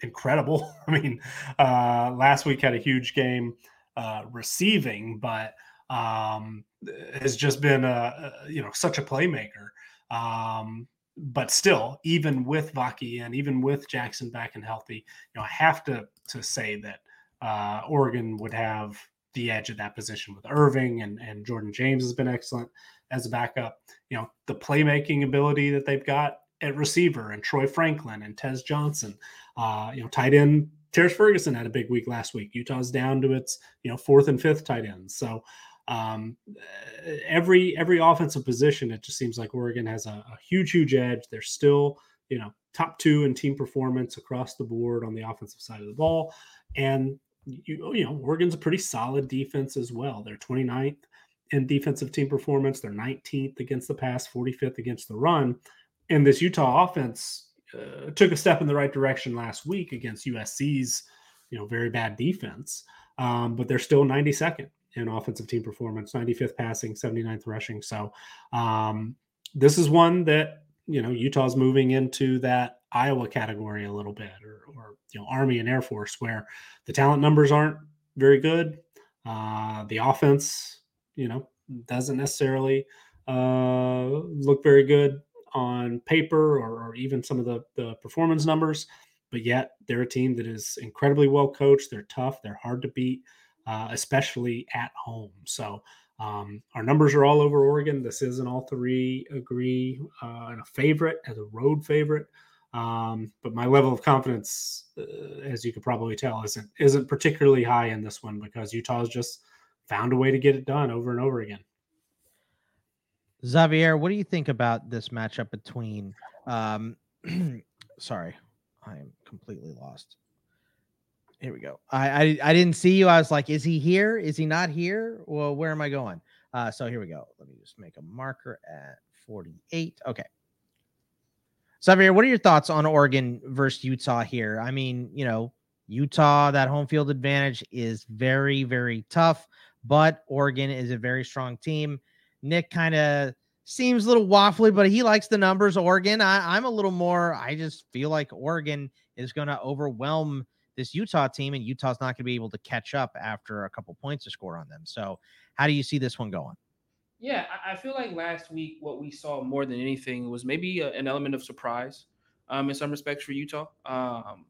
incredible. I mean, uh, last week had a huge game uh, receiving, but um, has just been, a, a, you know, such a playmaker. Um, But still, even with Vaki and even with Jackson back and healthy, you know, I have to to say that uh, Oregon would have the edge at that position with Irving, and, and Jordan James has been excellent as a backup. You know, the playmaking ability that they've got at receiver, and Troy Franklin and Tez Johnson, uh, you know, tight end Terrence Ferguson had a big week last week. Utah's down to its, you know, fourth and fifth tight ends. So Um, every, every offensive position, it just seems like Oregon has a, a huge, huge edge. They're still, you know, top two in team performance across the board on the offensive side of the ball. And, you, you know, Oregon's a pretty solid defense as well. They're twenty-ninth in defensive team performance. They're nineteenth against the pass, forty-fifth against the run. And this Utah offense uh, took a step in the right direction last week against U S C's, you know, very bad defense. Um, but they're still ninety-second. In offensive team performance, ninety-fifth passing, seventy-ninth rushing. So um, this is one that, you know, Utah's moving into that Iowa category a little bit, or, or you know, Army and Air Force, where the talent numbers aren't very good. Uh, the offense, you know, doesn't necessarily uh, look very good on paper, or, or even some of the, the performance numbers, but yet they're a team that is incredibly well coached. They're tough. They're hard to beat. Uh, especially at home. So um, our numbers are all over Oregon. This is an all three agree uh, and a favorite, as a road favorite. Um, but my level of confidence, uh, as you could probably tell, isn't isn't particularly high in this one, because Utah's just found a way to get it done over and over again. Xavier, what do you think about this matchup between? Um, sorry, I am completely lost. Here we go. I, I I didn't see you. I was like, is he here? Is he not here? Well, where am I going? Uh, so here we go. Let me just make a marker at forty-eight. Okay. Xavier, what are your thoughts on Oregon versus Utah here? I mean, you know, Utah, that home field advantage is very, very tough, but Oregon is a very strong team. Nick kind of seems a little waffly, but he likes the numbers. Oregon, I, I'm a little more, I just feel like Oregon is going to overwhelm this Utah team, and Utah's not going to be able to catch up after a couple points to score on them. So how do you see this one going? Yeah, I feel like last week what we saw more than anything was maybe a, an element of surprise um, in some respects for Utah, um,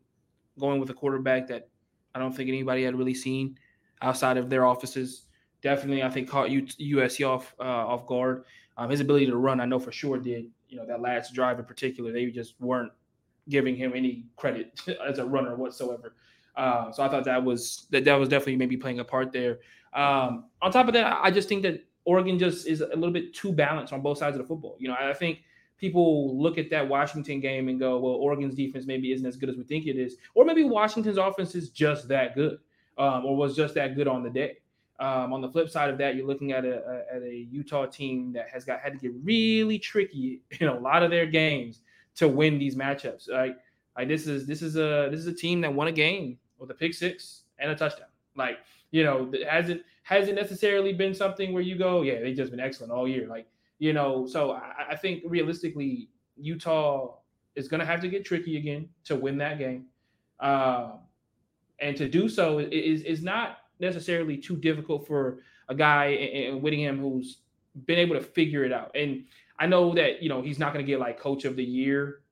going with a quarterback that I don't think anybody had really seen outside of their offices. Definitely, I think, caught U S C off uh, off guard. Um, his ability to run, I know for sure did. You know, that last drive in particular, they just weren't giving him any credit as a runner whatsoever. Uh, so I thought that was that, that was definitely maybe playing a part there. Um, on top of that, I just think that Oregon just is a little bit too balanced on both sides of the football. You know, I think people look at that Washington game and go, well, Oregon's defense maybe isn't as good as we think it is, or maybe Washington's offense is just that good, um, or was just that good on the day. Um, on the flip side of that, you're looking at a, a at a Utah team that has got had to get really tricky in a lot of their games to win these matchups. Like, like this is this is a this is a team that won a game with a pick six and a touchdown. Like, you know, hasn't hasn't necessarily been something where you go, yeah, they've just been excellent all year. Like, you know, so I, I think realistically, Utah is going to have to get tricky again to win that game, uh, and to do so is is not necessarily too difficult for a guy in Whittingham who's been able to figure it out. And I know that, you know, he's not going to get like coach of the year.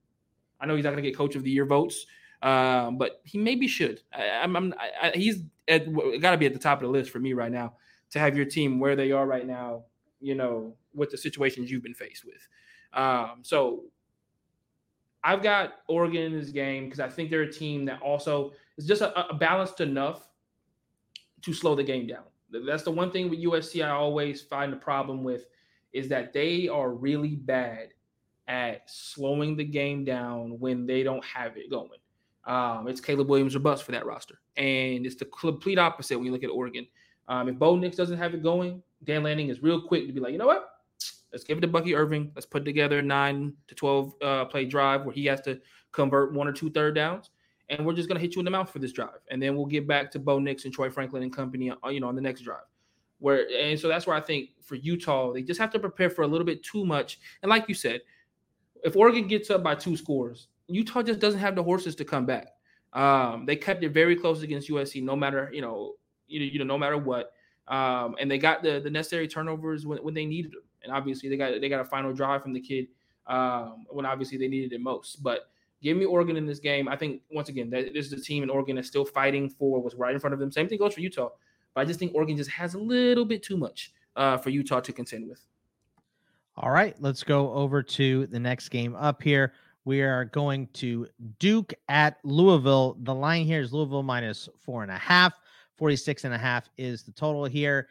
I know he's not going to get coach of the year votes, um, but he maybe should. I, I'm, I'm I, he's got to be at the top of the list for me right now to have your team where they are right now, you know, with the situations you've been faced with. Um, so I've got Oregon in this game because I think they're a team that also is just a, a balanced enough to slow the game down. That's the one thing with U S C I always find a problem with, is that they are really bad at slowing the game down when they don't have it going. Um, it's Caleb Williams or bust for that roster. And it's the complete opposite when you look at Oregon. Um, if Bo Nix doesn't have it going, Dan Lanning is real quick to be like, you know what? Let's give it to Bucky Irving. Let's put together a nine to twelve uh, play drive where he has to convert one or two third downs. And we're just going to hit you in the mouth for this drive. And then we'll get back to Bo Nix and Troy Franklin and company, you know, on the next drive. Where, and so that's where I think for Utah, they just have to prepare for a little bit too much. And like you said, if Oregon gets up by two scores, Utah just doesn't have the horses to come back. Um, they kept it very close against U S C, no matter, you know, you, you know, no matter what. Um, and they got the, the necessary turnovers when, when they needed them. And obviously they got, they got a final drive from the kid um, when obviously they needed it most. But give me Oregon in this game. I think, once again, that this is a team in Oregon that's still fighting for what's right in front of them. Same thing goes for Utah. But I just think Oregon just has a little bit too much uh, for Utah to contend with. All right, let's go over to the next game up here. We are going to Duke at Louisville. The line here is Louisville minus four and a half. forty-six and a half is the total here.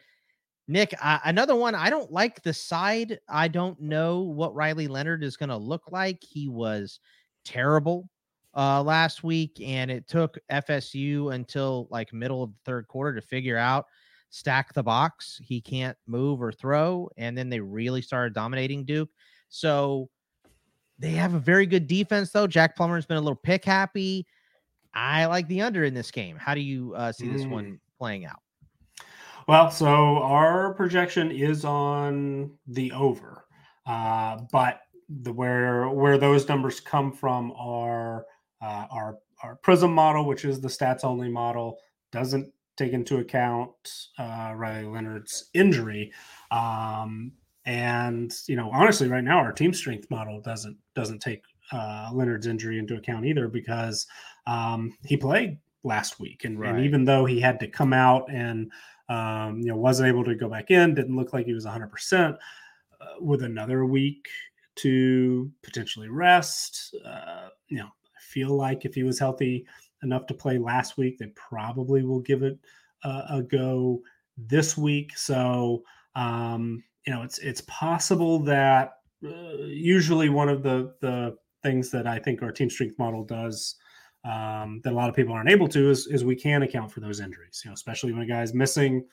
Nick, uh, another one. I don't like the side. I don't know what Riley Leonard is going to look like. He was terrible uh, last week, and it took F S U until like middle of the third quarter to figure out, stack the box. He can't move or throw, and then they really started dominating Duke. So they have a very good defense, though. Jack Plummer has been a little pick happy. I like the under in this game. How do you uh, see this mm. one playing out? Well, so our projection is on the over, uh, but the where where those numbers come from are uh, our our Prism model, which is the stats only model, doesn't take into account uh, Riley Leonard's injury, um, and you know honestly, right now our team strength model doesn't doesn't take uh, Leonard's injury into account either, because um, he played last week, and, right. and even though he had to come out and Um, you know, wasn't able to go back in, didn't look like he was one hundred percent, uh, with another week to potentially rest. Uh, you know, I feel like if he was healthy enough to play last week, they probably will give it uh, a go this week. So, um, you know, it's it's possible that uh, usually one of the, the things that I think our team strength model does Um, that a lot of people aren't able to is, is we can account for those injuries, you know, especially when a guy's missing,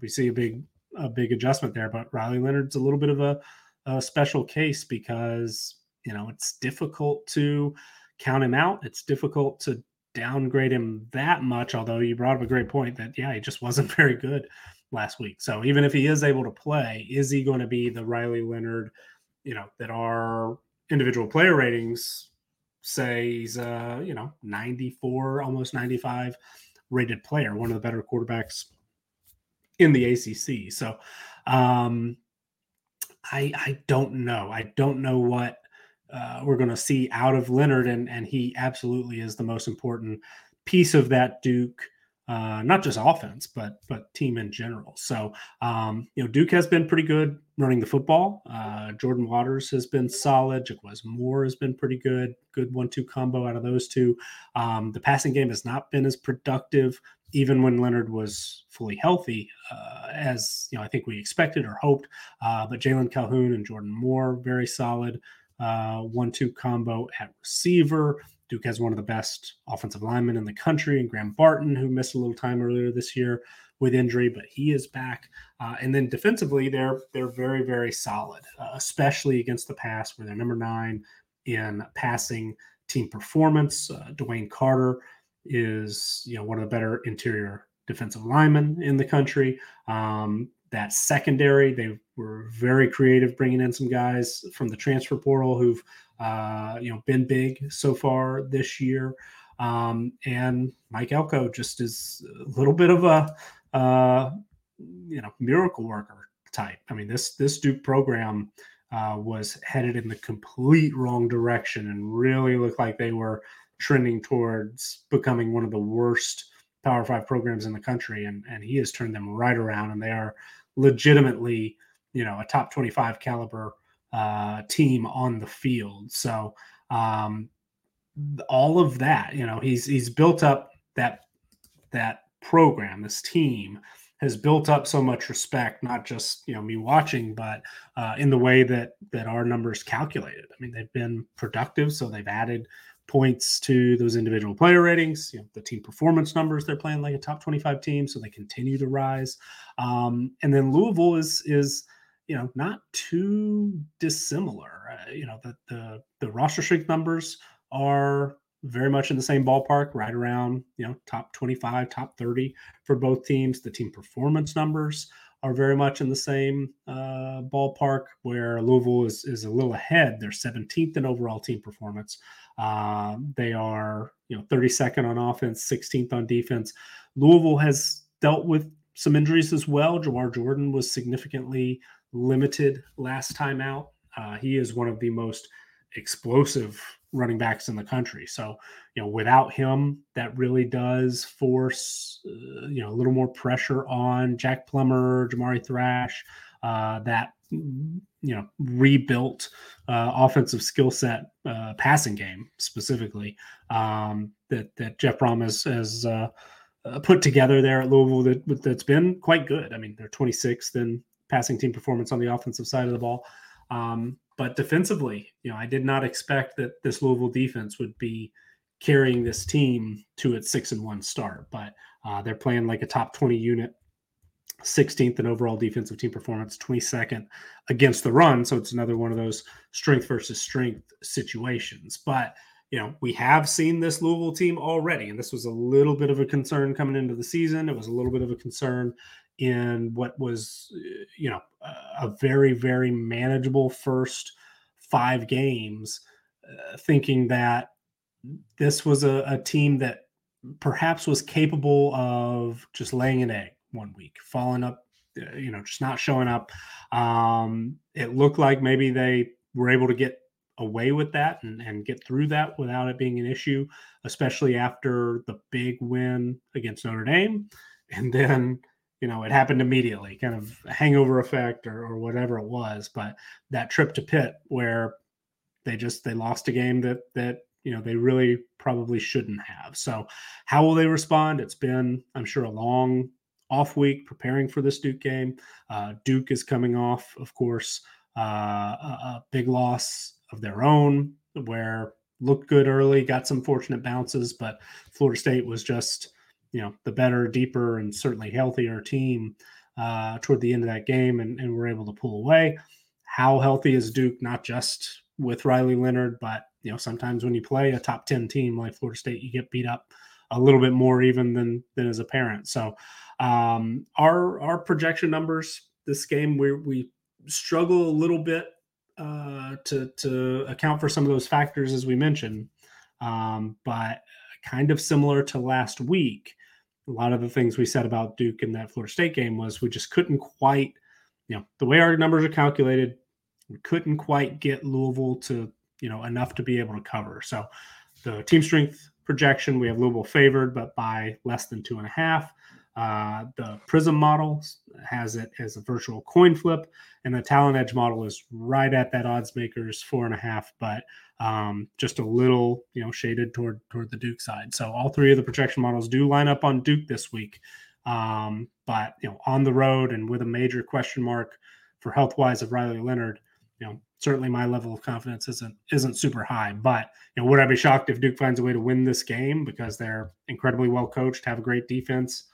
we see a big, a big adjustment there, but Riley Leonard's a little bit of a, a special case because, you know, it's difficult to count him out. It's difficult to downgrade him that much. Although you brought up a great point that, yeah, he just wasn't very good last week. So even if he is able to play, is he going to be the Riley Leonard, you know, that our individual player ratings say he's uh you know ninety-four, almost ninety-five rated player, one of the better quarterbacks in the A C C. So um I I don't know. I don't know what uh we're going to see out of Leonard, and and he absolutely is the most important piece of that Duke uh not just offense but but team in general. So um you know Duke has been pretty good running the football. Uh, Jordan Waters has been solid. Jaquez Moore has been pretty good. Good one two combo out of those two. Um, the passing game has not been as productive, even when Leonard was fully healthy, uh, as you know, I think we expected or hoped. Uh, but Jalen Calhoun and Jordan Moore, very solid uh, one two combo at receiver. Duke has one of the best offensive linemen in the country, and Graham Barton, who missed a little time earlier this year with injury, but he is back. Uh, and then defensively, they're they're very, very solid, uh, especially against the pass, where they're number nine in passing team performance. Uh, Dwayne Carter is you know one of the better interior defensive linemen in the country. Um, that secondary, they were very creative, bringing in some guys from the transfer portal who've uh, you know been big so far this year. Um, and Mike Elko just is a little bit of a Uh, you know, miracle worker type. I mean, this this Duke program uh, was headed in the complete wrong direction, and really looked like they were trending towards becoming one of the worst Power Five programs in the country. And and he has turned them right around, and they are legitimately, you know, a top twenty-five caliber uh, team on the field. So um, all of that, you know, he's he's built up that that. program, this team, has built up so much respect, not just, you know, me watching, but uh, in the way that that our numbers calculated. I mean, they've been productive, so they've added points to those individual player ratings, you know, the team performance numbers. They're playing like a top twenty-five team, so they continue to rise. Um, and then Louisville is, is, you know, not too dissimilar. Uh, you know, the, the the roster strength numbers are very much in the same ballpark, right around, you know, top twenty-five, top thirty for both teams. The team performance numbers are very much in the same uh, ballpark, where Louisville is, is a little ahead. They're seventeenth in overall team performance. Uh, they are, you know, thirty-second on offense, sixteenth on defense. Louisville has dealt with some injuries as well. Jawar Jordan was significantly limited last time out. Uh, he is one of the most explosive running backs in the country. So, you know, without him, that really does force, uh, you know, a little more pressure on Jack Plummer, Jamari Thrash, uh, that, you know, rebuilt uh, offensive skill set, uh, passing game specifically, um, that, that Jeff Brom has, has uh, put together there at Louisville, that, that's been quite good. I mean, they're twenty-sixth in passing team performance on the offensive side of the ball. Um, But defensively, you know, I did not expect that this Louisville defense would be carrying this team to its six and one start. But uh, they're playing like a top twenty unit, sixteenth in overall defensive team performance, twenty-second against the run. So it's another one of those strength versus strength situations. But, you know, we have seen this Louisville team already, and this was a little bit of a concern coming into the season. It was a little bit of a concern in what was, you know, a very, very manageable first five games, uh, thinking that this was a, a team that perhaps was capable of just laying an egg one week, falling up, you know, just not showing up. Um, it looked like maybe they were able to get away with that and, and get through that without it being an issue, especially after the big win against Notre Dame. And then, you know, it happened immediately, kind of hangover effect or, or whatever it was. But that trip to Pitt, where they just they lost a game that that you know they really probably shouldn't have. So how will they respond? It's been, I'm sure, a long off week preparing for this Duke game. Uh, Duke is coming off, of course, uh, a, a big loss of their own, where looked good early, got some fortunate bounces, but Florida State was just, you know, the better, deeper, and certainly healthier team uh, toward the end of that game, and, and we're able to pull away. How healthy is Duke, not just with Riley Leonard, but, you know, sometimes when you play a top ten team like Florida State, you get beat up a little bit more even than than is apparent. So um, our our projection numbers this game, we we struggle a little bit uh, to to account for some of those factors, as we mentioned, um, but kind of similar to last week. A lot of the things we said about Duke in that Florida State game was we just couldn't quite, you know, the way our numbers are calculated, we couldn't quite get Louisville to, you know, enough to be able to cover. So the team strength projection, we have Louisville favored, but by less than two and a half. Uh, the Prism model has it as a virtual coin flip, and the Talent Edge model is right at that odds makers four and a half, but um, just a little, you know, shaded toward toward the Duke side. So all three of the projection models do line up on Duke this week, um, but you know, on the road and with a major question mark for health wise of Riley Leonard, you know, certainly my level of confidence isn't isn't super high. But you know, would I be shocked if Duke finds a way to win this game because they're incredibly well coached, have a great defense,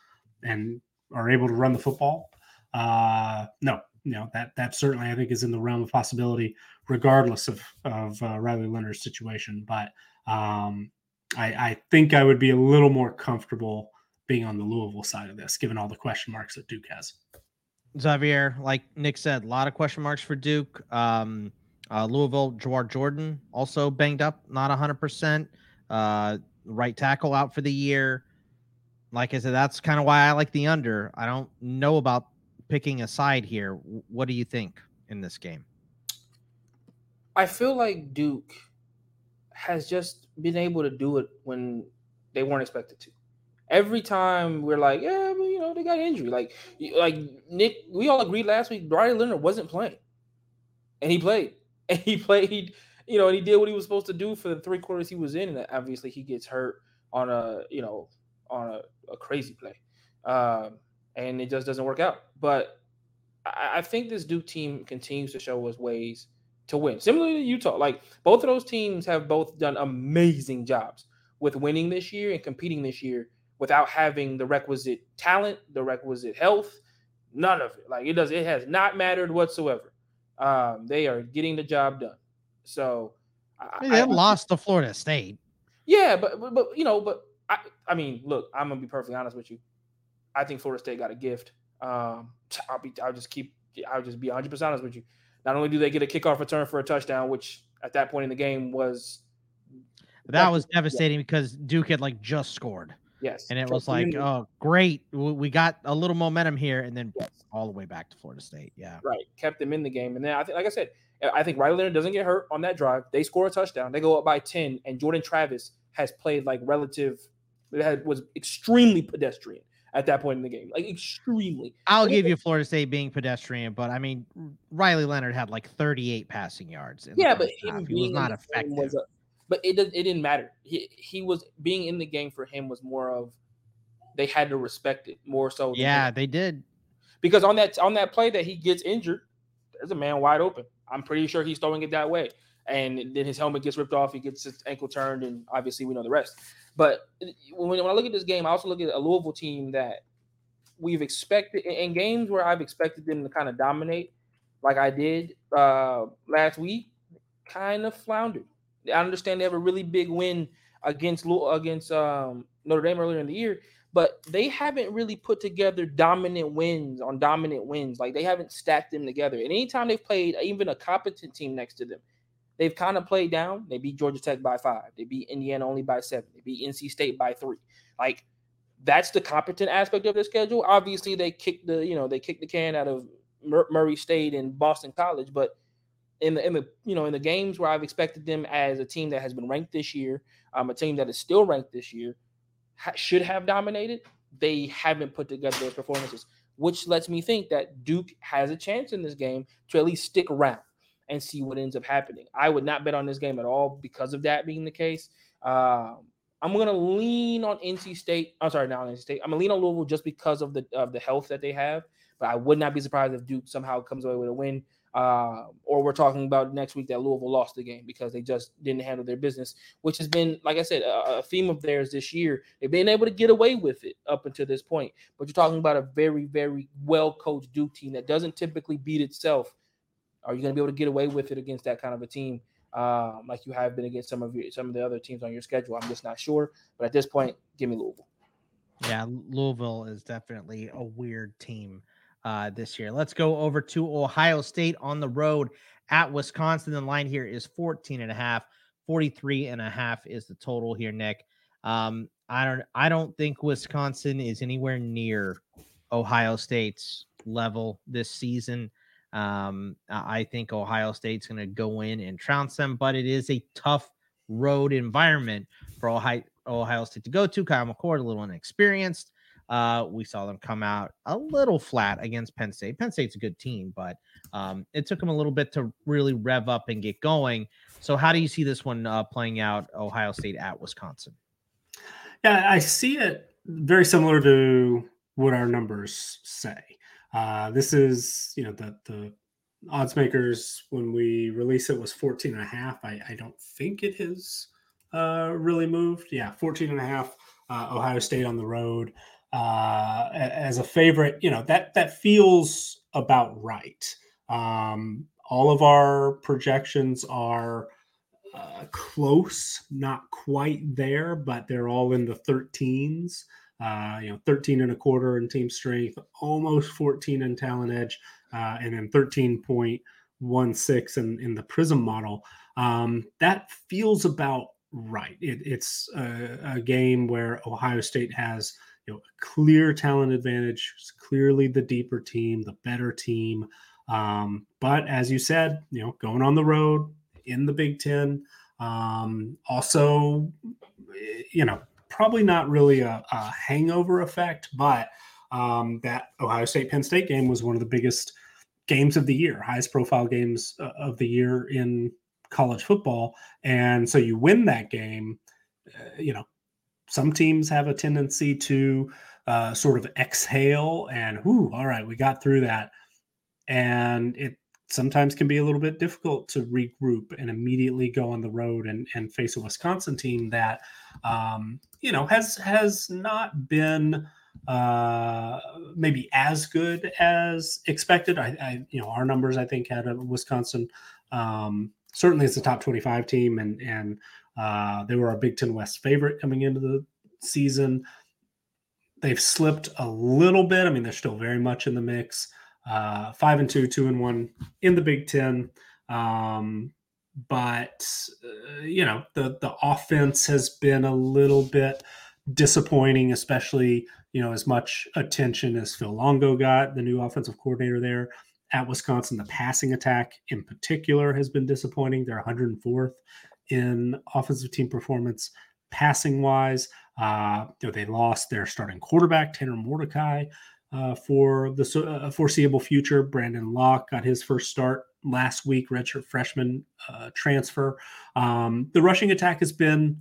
and are able to run the football? Uh, no, you know, that, that certainly I think is in the realm of possibility, regardless of, of uh, Riley Leonard's situation. But um, I, I think I would be a little more comfortable being on the Louisville side of this, given all the question marks that Duke has. Xavier, like Nick said, a lot of question marks for Duke. Um, uh, Louisville, Jawar Jordan also banged up, not one hundred percent. Uh, right tackle out for the year. Like I said, that's kind of why I like the under. I don't know about picking a side here. What do you think in this game? I feel like Duke has just been able to do it when they weren't expected to. Every time we're like, yeah, well, you know, they got injury. Like, like Nick, we all agreed last week, Riley Leonard wasn't playing. And he played. And he played, you know, and he did what he was supposed to do for the three quarters he was in. And obviously he gets hurt on a, you know, on a, a crazy play. Um, and it just doesn't work out. But I, I think this Duke team continues to show us ways to win. Similarly to Utah, like both of those teams have both done amazing jobs with winning this year and competing this year without having the requisite talent, the requisite health, none of it. Like it does, it has not mattered whatsoever. Um, they are getting the job done. So I, they I, lost to Florida State. Yeah, but, but but you know, but I I mean, look, I'm gonna be perfectly honest with you. I think Florida State got a gift. Um, I'll be I'll just keep I'll just be one hundred percent honest with you. Not only do they get a kickoff return for a touchdown, which at that point in the game was that was devastating yeah. because Duke had like just scored. Yes, and it was like, oh, great, we got a little momentum here, and then yes. all the way back to Florida State. Yeah, right, kept them in the game, and then I think, like I said, I think Riley Leonard doesn't get hurt on that drive. They score a touchdown, they go up by ten, and Jordan Travis has played like relative, had, was extremely pedestrian at that point in the game, like extremely. I'll give you Florida State being pedestrian, but I mean, Riley Leonard had like thirty-eight passing yards. Yeah, but him being he was not effective. But it it didn't matter. He he was being in the game for him was more of they had to respect it more so. Than yeah, him. They did because on that on that play that he gets injured, there's a man wide open. I'm pretty sure he's throwing it that way, and then his helmet gets ripped off. He gets his ankle turned, and obviously we know the rest. But when when I look at this game, I also look at a Louisville team that we've expected in games where I've expected them to kind of dominate, like I did uh, last week, kind of floundered. I understand they have a really big win against against um, Notre Dame earlier in the year, but they haven't really put together dominant wins on dominant wins. Like, they haven't stacked them together. And anytime they've played even a competent team next to them, they've kind of played down. They beat Georgia Tech by five. They beat Indiana only by seven. They beat N C State by three. Like, that's the competent aspect of their schedule. Obviously, they kicked the, you know, they kicked the can out of Murray State and Boston College, but In the in the you know in the games where I've expected them as a team that has been ranked this year, um, a team that is still ranked this year, ha- should have dominated. They haven't put together those performances, which lets me think that Duke has a chance in this game to at least stick around and see what ends up happening. I would not bet on this game at all because of that being the case. Um, I'm gonna lean on N C State. I'm sorry, not on N C State. I'm gonna lean on Louisville just because of the of the health that they have. But I would not be surprised if Duke somehow comes away with a win. Uh, or we're talking about next week that Louisville lost the game because they just didn't handle their business, which has been, like I said, a, a theme of theirs this year. They've been able to get away with it up until this point. But you're talking about a very, very well-coached Duke team that doesn't typically beat itself. Are you going to be able to get away with it against that kind of a team uh, like you have been against some of your, some of the other teams on your schedule? I'm just not sure. But at this point, give me Louisville. Yeah, Louisville is definitely a weird team. Uh, this year. Let's go over to Ohio State on the road at Wisconsin. The line here is fourteen and a half, forty-three and a half is the total here, Nick. Um, I don't, I don't think Wisconsin is anywhere near Ohio State's level this season. Um, I think Ohio State's going to go in and trounce them, but it is a tough road environment for Ohio, Ohio State to go to. Kyle McCord, a little inexperienced. Uh, we saw them come out a little flat against Penn State. Penn State's a good team, but um, it took them a little bit to really rev up and get going. So how do you see this one uh, playing out, Ohio State at Wisconsin? Yeah, I see it very similar to what our numbers say. Uh, this is, you know, the, the odds makers, when we release it, was fourteen and a half. I, I don't think it has uh, really moved. Yeah, fourteen and a half, uh, Ohio State on the road. Uh, as a favorite, you know, that, that feels about right. Um, all of our projections are uh, close, not quite there, but they're all in the thirteens, uh, you know, thirteen and a quarter in team strength, almost fourteen in talent edge, uh, and then thirteen point one six in, in the Prism model. Um, that feels about right. It, it's a, a game where Ohio State has, you know, a clear talent advantage, clearly the deeper team, the better team. Um, but as you said, you know, going on the road in the Big Ten, um, also, you know, probably not really a, a hangover effect, but um, that Ohio State-Penn State game was one of the biggest games of the year, highest profile games of the year in college football. And so you win that game, uh, you know, some teams have a tendency to uh, sort of exhale and, whoo, all right, we got through that. And it sometimes can be a little bit difficult to regroup and immediately go on the road and, and face a Wisconsin team that, um, you know, has, has not been uh, maybe as good as expected. I, I, you know, our numbers, I think, had a Wisconsin, um, certainly it's a top twenty-five team, and, and uh, they were our Big Ten West favorite coming into the season. They've slipped a little bit. I mean, they're still very much in the mix. Uh, five and two, two and one in the Big Ten. Um, but, uh, you know, the, the offense has been a little bit disappointing, especially, you know, as much attention as Phil Longo got, the new offensive coordinator there at Wisconsin. The passing attack in particular has been disappointing. They're one hundred fourth in offensive team performance passing wise. Uh, you know, they lost their starting quarterback, Tanner Mordecai, uh, for the uh, foreseeable future. Brandon Locke got his first start last week, redshirt freshman uh, transfer. Um, the rushing attack has been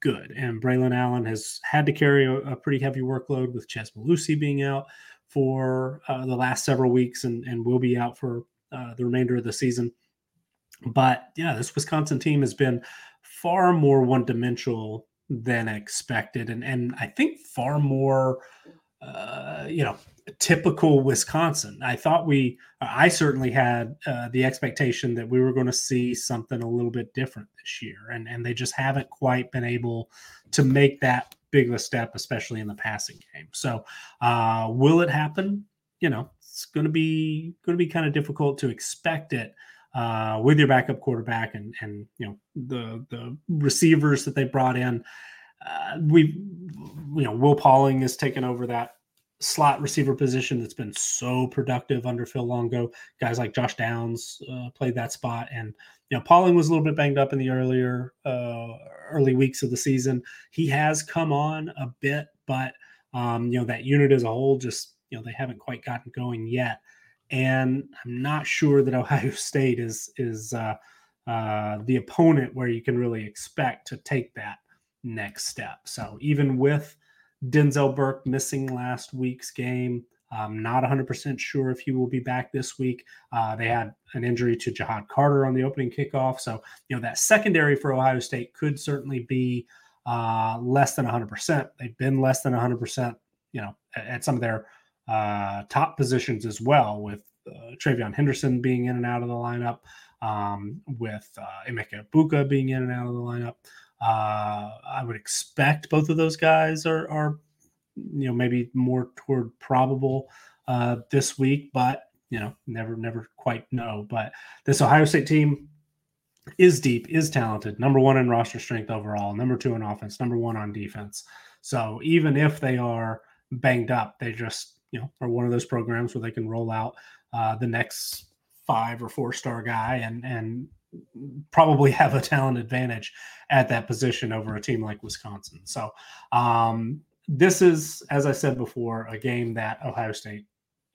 good, and Braylon Allen has had to carry a, a pretty heavy workload with Ches Malusi being out for uh, the last several weeks and, and will be out for uh, the remainder of the season. But yeah, this Wisconsin team has been far more one-dimensional than expected. And, and I think far more, uh, you know, typical Wisconsin. I thought we, I certainly had uh, the expectation that we were going to see something a little bit different this year. And, and they just haven't quite been able to make that big of a step, especially in the passing game. So uh, will it happen? You know, it's going to be, going to be kind of difficult to expect it. Uh, with your backup quarterback and, and you know, the the receivers that they brought in. Uh, we, you know, Will Pauling has taken over that slot receiver position that's been so productive under Phil Longo. Guys like Josh Downs uh, played that spot. And, you know, Pauling was a little bit banged up in the earlier, uh, early weeks of the season. He has come on a bit, but, um, you know, that unit as a whole just, you know, they haven't quite gotten going yet. And I'm not sure that Ohio State is is uh, uh, the opponent where you can really expect to take that next step. So even with Denzel Burke missing last week's game, I'm not one hundred percent sure if he will be back this week. Uh, they had an injury to Jawar Carter on the opening kickoff. So, you know, that secondary for Ohio State could certainly be uh, less than one hundred percent. They've been less than one hundred percent, you know, at, at some of their – uh, top positions as well, with uh, Travion Henderson being in and out of the lineup, um, with uh, Emeka Buka being in and out of the lineup. Uh, I would expect both of those guys are, are you know, maybe more toward probable uh, this week, but, you know, never, never quite know. But this Ohio State team is deep, is talented, number one in roster strength overall, number two in offense, number one on defense. So even if they are banged up, they just, you know, are one of those programs where they can roll out uh, the next five or four-star guy and and probably have a talent advantage at that position over a team like Wisconsin. So um, this is, as I said before, a game that Ohio State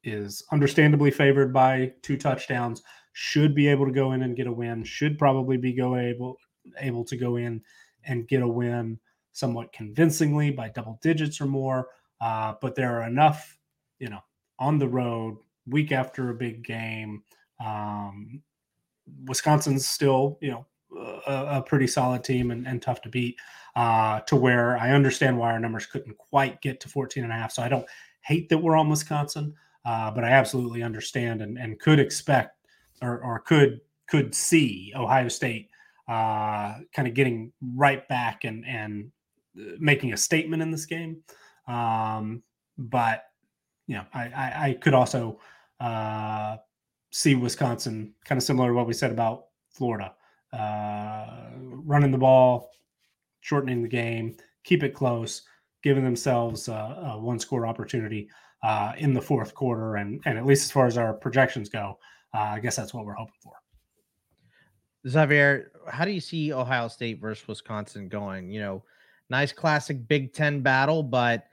is understandably favored by two touchdowns, should be able to go in and get a win, should probably be go able, able to go in and get a win somewhat convincingly by double digits or more. Uh, but there are enough, you know, on the road, week after a big game. Um, Wisconsin's still, you know, a, a pretty solid team and, and tough to beat, uh, to where I understand why our numbers couldn't quite get to fourteen and a half. So I don't hate that we're on Wisconsin, uh, but I absolutely understand and, and could expect or, or could could see Ohio State uh, kind of getting right back and, and making a statement in this game. Um, but You know, I, I, I could also uh, see Wisconsin, kind of similar to what we said about Florida, uh, running the ball, shortening the game, keep it close, giving themselves uh, a one-score opportunity uh, in the fourth quarter. And, and at least as far as our projections go, uh, I guess that's what we're hoping for. Xavier, how do you see Ohio State versus Wisconsin going? You know, nice classic Big Ten battle, but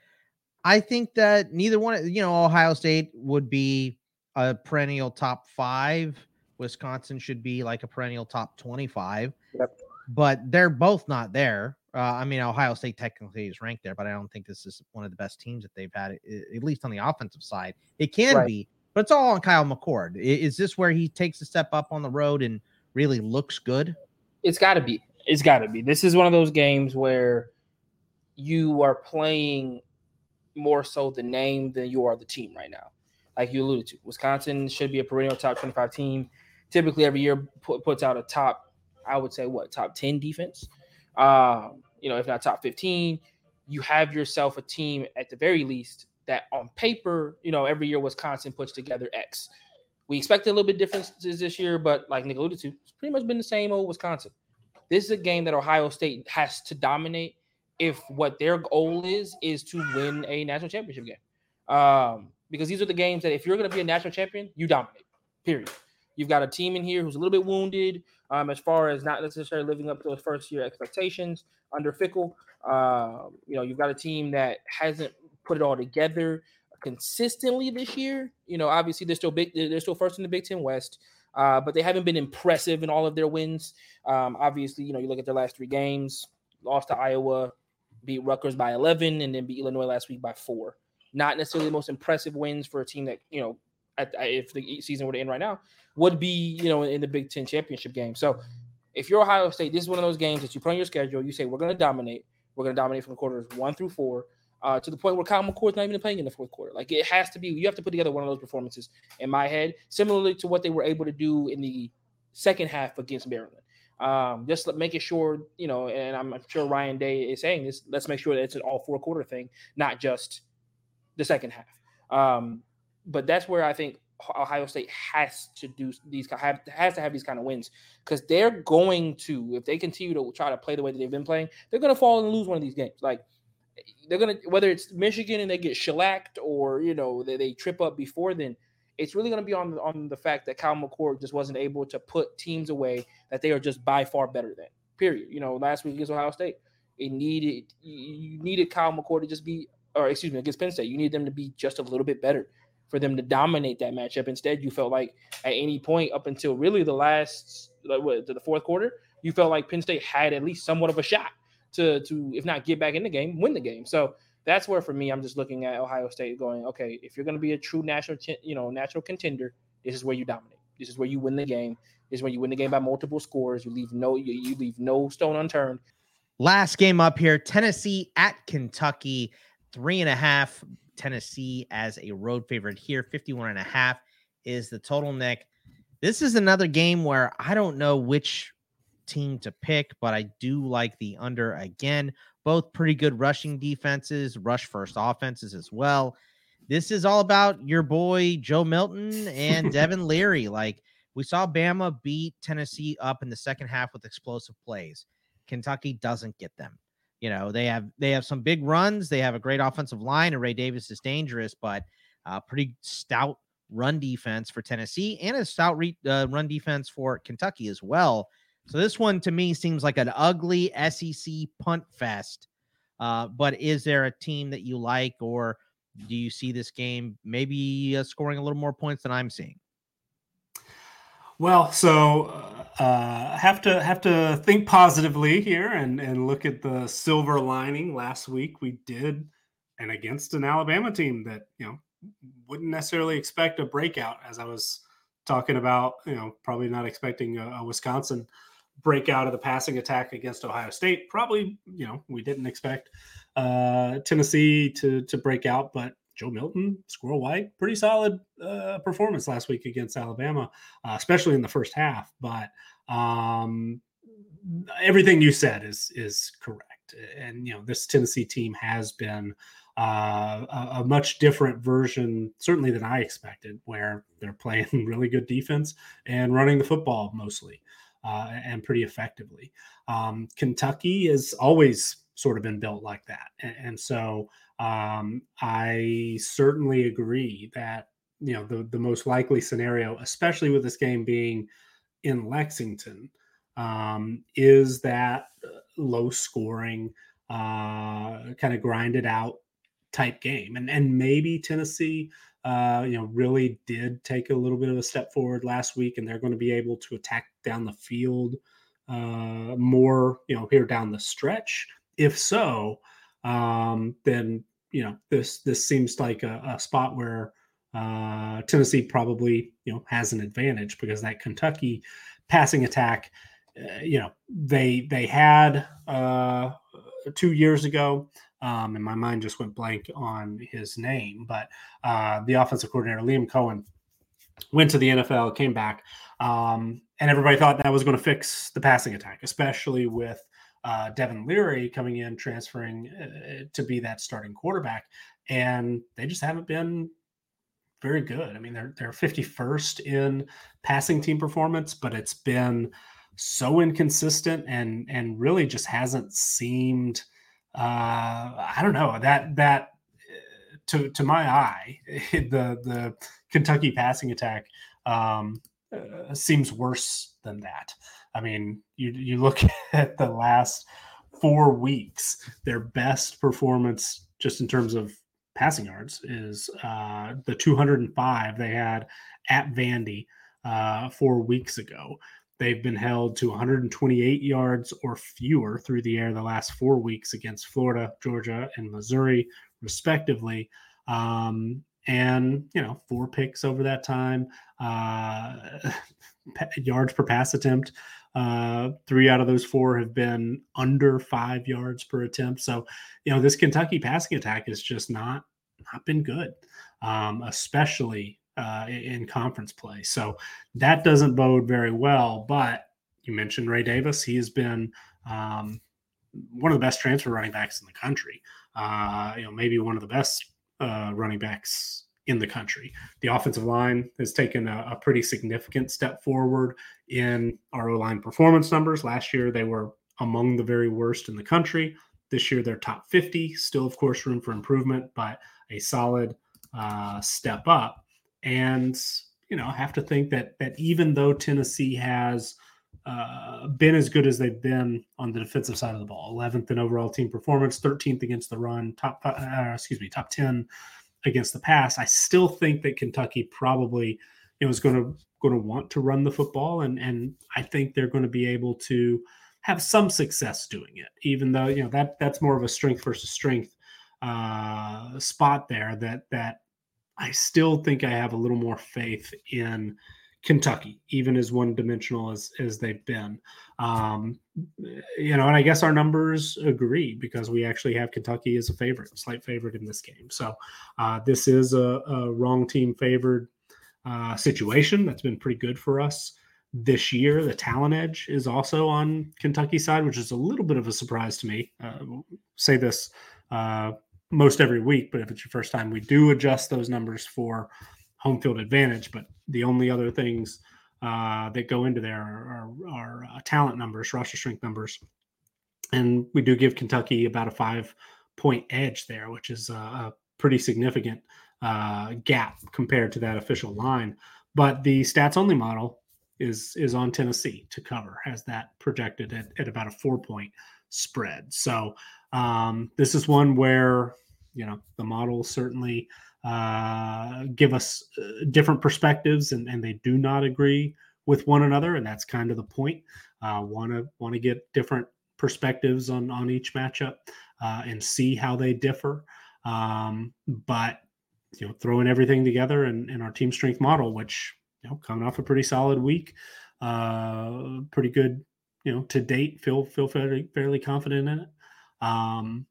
I think that neither one, you know, Ohio State would be a perennial top five. Wisconsin should be like a perennial top twenty-five, yep. But they're both not there. Uh, I mean, Ohio State technically is ranked there, but I don't think this is one of the best teams that they've had, at least on the offensive side. It can right. be, but it's all on Kyle McCord. Is this where he takes a step up on the road and really looks good? It's got to be. It's got to be. This is one of those games where you are playing more so the name than you are the team right now. Like you alluded to, Wisconsin should be a perennial top twenty-five team. Typically every year put, puts out a top, I would say, what, top ten defense? Um, you know, if not top fifteen, you have yourself a team at the very least that on paper, you know, every year Wisconsin puts together X. We expected a little bit differences this year, but like Nick alluded to, it's pretty much been the same old Wisconsin. This is a game that Ohio State has to dominate if what their goal is, is to win a national championship game. Um, because these are the games that if you're going to be a national champion, you dominate, period. You've got a team in here who's a little bit wounded um, as far as not necessarily living up to those first-year expectations under Fickle. Uh, you know, you've got a team that hasn't put it all together consistently this year. You know, obviously they're still big. They're still first in the Big Ten West, uh, but they haven't been impressive in all of their wins. Um, obviously, you know, you look at their last three games, lost to Iowa, beat Rutgers by eleven, and then beat Illinois last week by four. Not necessarily the most impressive wins for a team that, you know, At, if the season were to end right now, would be, you know, in the Big Ten championship game. So if you're Ohio State, this is one of those games that you put on your schedule. You say, we're going to dominate. We're going to dominate from quarters one through four uh, to the point where Kyle McCord's not even playing in the fourth quarter. Like, it has to be – you have to put together one of those performances in my head, similarly to what they were able to do in the second half against Maryland. Um, just making sure, you know, and I'm sure Ryan Day is saying this, let's make sure that it's an all four-quarter thing, not just the second half. Um But that's where I think Ohio State has to do these have, has to have these kind of wins, because they're going to, if they continue to try to play the way that they've been playing, they're going to fall and lose one of these games. Like, they're going to, whether it's Michigan and they get shellacked, or, you know, they, they trip up before then, it's really going to be on, on the fact that Kyle McCord just wasn't able to put teams away that they are just by far better than, period. You know, last week against Ohio State, it needed you needed Kyle McCord to just be, or excuse me, against Penn State, you need them to be just a little bit better for them to dominate that matchup. Instead, you felt like at any point up until really the last, like, what, to the fourth quarter, you felt like Penn State had at least somewhat of a shot to, to, if not get back in the game, win the game. So that's where, for me, I'm just looking at Ohio State going, okay, if you're going to be a true national, you know, national contender, this is where you dominate. This is where you win the game. This is where you win the game by multiple scores. You leave no, you, you leave no stone unturned. Last game up here, Tennessee at Kentucky, three and a half. Tennessee as a road favorite here. fifty-one and a half is the total, Nick. This is another game where I don't know which team to pick, but I do like the under again. Both pretty good rushing defenses, rush first offenses as well. This is all about your boy Joe Milton and Devin Leary. Like, we saw Bama beat Tennessee up in the second half with explosive plays. Kentucky doesn't get them. You know, they have they have some big runs. They have a great offensive line, and Ray Davis is dangerous, but uh, pretty stout run defense for Tennessee and a stout re- uh, run defense for Kentucky as well. So this one to me seems like an ugly S E C punt fest. Uh, but is there a team that you like, or do you see this game maybe uh, scoring a little more points than I'm seeing? Well, so uh, have to have to think positively here and, and look at the silver lining. Last week we did, and against an Alabama team that, you know, wouldn't necessarily expect a breakout, as I was talking about, you know, probably not expecting a, a Wisconsin breakout of the passing attack against Ohio State. Probably, you know, we didn't expect uh, Tennessee to to break out, but Joe Milton, Squirrel White, pretty solid uh, performance last week against Alabama, uh, especially in the first half. But um, everything you said is is correct. And, you know, this Tennessee team has been uh, a, a much different version, certainly than I expected, where they're playing really good defense and running the football mostly uh, and pretty effectively. Um, Kentucky has always sort of been built like that. And, and so um, I certainly agree that, you know, the, the most likely scenario, especially with this game being in Lexington, um, is that low scoring, uh, kind of grinded out type game. And, and maybe Tennessee, uh, you know, really did take a little bit of a step forward last week, and they're going to be able to attack down the field uh, more, you know, here down the stretch. If so, um, then, you know, this this seems like a, a spot where uh, Tennessee probably, you know, has an advantage, because that Kentucky passing attack, uh, you know, they they had uh, two years ago, um, and my mind just went blank on his name, but uh, the offensive coordinator, Liam Cohen, went to the N F L, came back, um, and everybody thought that was going to fix the passing attack, especially with uh, Devin Leary coming in, transferring uh, to be that starting quarterback. And they just haven't been very good. I mean, they're they're fifty-first in passing team performance, but it's been so inconsistent and and really just hasn't seemed. Uh, I don't know that that to to my eye, the the Kentucky passing attack um, uh, seems worse than that. I mean, you you look at the last four weeks, their best performance just in terms of passing yards is uh, the two hundred five they had at Vandy uh, four weeks ago. They've been held to one hundred twenty-eight yards or fewer through the air the last four weeks against Florida, Georgia, and Missouri, respectively. Um, and, you know, four picks over that time, uh, yards per pass attempt. Uh, three out of those four have been under five yards per attempt. So, you know, this Kentucky passing attack has just not, not been good, um, especially uh, in conference play. So that doesn't bode very well. But you mentioned Ray Davis. He has been um, one of the best transfer running backs in the country. Uh, you know, maybe one of the best uh, running backs in the country. The offensive line has taken a, a pretty significant step forward in our O-line performance numbers. Last year, they were among the very worst in the country. This year, they're top fifty. Still, of course, room for improvement, but a solid uh, step up. And, you know, I have to think that that even though Tennessee has uh, been as good as they've been on the defensive side of the ball, eleventh in overall team performance, thirteenth against the run, top five, uh, excuse me, top ten against the pass, I still think that Kentucky probably, you know, is going to going to want to run the football, and and I think they're going to be able to have some success doing it. Even though, you know, that that's more of a strength versus strength uh, spot there, that that I still think I have a little more faith in Kentucky, even as one dimensional as as they've been. Um, you know, and I guess our numbers agree, because we actually have Kentucky as a favorite, slight favorite in this game. So uh, this is a, a wrong team favored uh, situation that's been pretty good for us this year. The talent edge is also on Kentucky's side, which is a little bit of a surprise to me. Uh, say this uh, most every week, but if it's your first time, we do adjust those numbers for home field advantage, but the only other things uh, that go into there are, are, are uh, talent numbers, roster strength numbers. And we do give Kentucky about a five-point edge there, which is a, a pretty significant uh, gap compared to that official line. But the stats-only model is is on Tennessee to cover, has that projected at, at about a four-point spread. So um, this is one where, you know, the model certainly – Uh, give us uh, different perspectives, and, and they do not agree with one another, and that's kind of the point. Uh, want to want to get different perspectives on on each matchup uh, and see how they differ. Um, but you know, throwing everything together and in, in our team strength model, which, you know, coming off a pretty solid week, uh, pretty good, you know, to date. Feel feel fairly fairly confident in it. Um,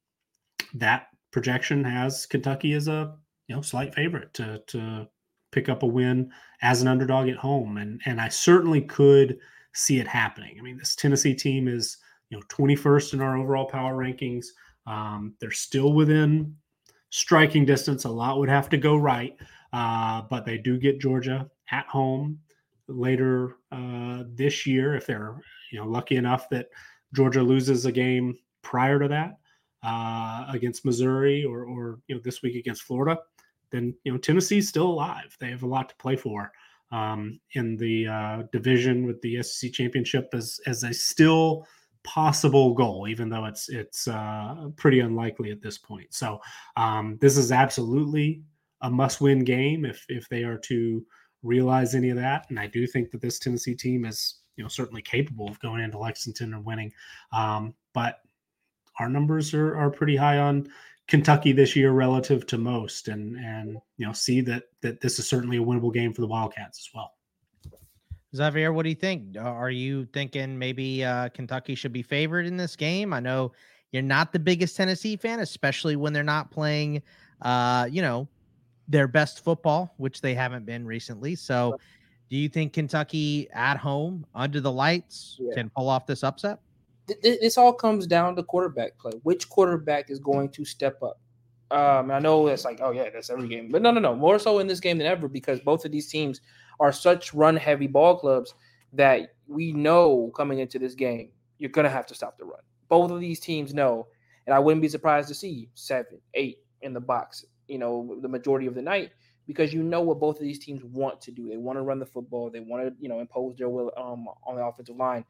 that projection has Kentucky as a, you know, slight favorite to to pick up a win as an underdog at home. And and I certainly could see it happening. I mean, this Tennessee team is, you know, twenty-first in our overall power rankings. Um, they're still within striking distance. A lot would have to go right. Uh, but they do get Georgia at home later uh, this year, if they're, you know, lucky enough that Georgia loses a game prior to that uh, against Missouri or, or, you know, this week against Florida. Then, you know, Tennessee's still alive. They have a lot to play for um, in the uh, division with the S E C championship as as a still possible goal, even though it's it's uh, pretty unlikely at this point. So um, this is absolutely a must-win game if if they are to realize any of that. And I do think that this Tennessee team is, you know, certainly capable of going into Lexington and winning. Um, but our numbers are are pretty high on Kentucky this year relative to most, and and you know see that that this is certainly a winnable game for the Wildcats as well. Xavier, what do you think? Are you thinking maybe uh, Kentucky should be favored in this game? I know you're not the biggest Tennessee fan, especially when they're not playing, uh, you know, their best football, which they haven't been recently. So do you think Kentucky at home under the lights yeah. can pull off this upset? This all comes down to quarterback play. Which quarterback is going to step up? Um, I know it's like, oh, yeah, that's every game. But no, no, no, more so in this game than ever, because both of these teams are such run-heavy ball clubs that we know coming into this game, you're going to have to stop the run. Both of these teams know, and I wouldn't be surprised to see seven, eight in the box, you know, the majority of the night, because you know what both of these teams want to do. They want to run the football. They want to, you know, impose their will um, on the offensive line.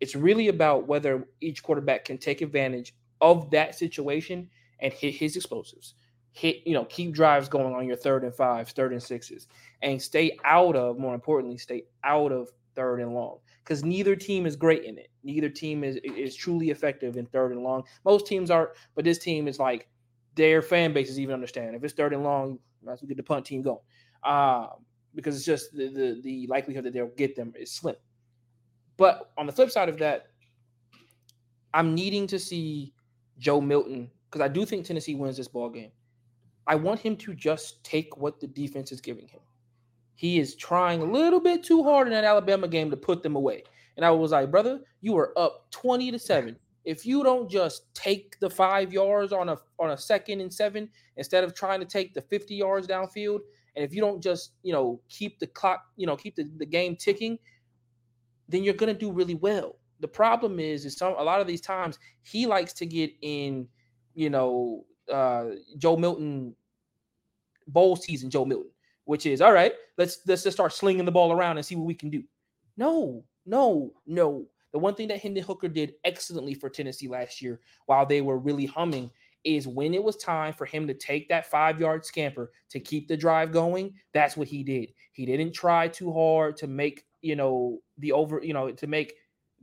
It's really about whether each quarterback can take advantage of that situation and hit his explosives, hit, you know, keep drives going on your third and fives, third and sixes, and stay out of, more importantly, stay out of third and long, because neither team is great in it. Neither team is is truly effective in third and long. Most teams aren't, but this team is like their fan bases even understand. If it's third and long, let's get the punt team going, uh, because it's just the, the, the likelihood that they'll get them is slim. But on the flip side of that, I'm needing to see Joe Milton, because I do think Tennessee wins this ball game. I want him to just take what the defense is giving him. He is trying a little bit too hard in that Alabama game to put them away. And I was like, brother, you are up twenty to seven. If you don't just take the five yards on a on a second and seven instead of trying to take the fifty yards downfield, and if you don't just, you know, keep the clock, you know, keep the, the game ticking, then you're going to do really well. The problem is, is some a lot of these times he likes to get in, you know, uh, Joe Milton bowl season, Joe Milton, which is, all right, let's, let's just start slinging the ball around and see what we can do. No, no, no. The one thing that Hendon Hooker did excellently for Tennessee last year while they were really humming is when it was time for him to take that five-yard scamper to keep the drive going, that's what he did. He didn't try too hard to make, you know, the over, you know, to make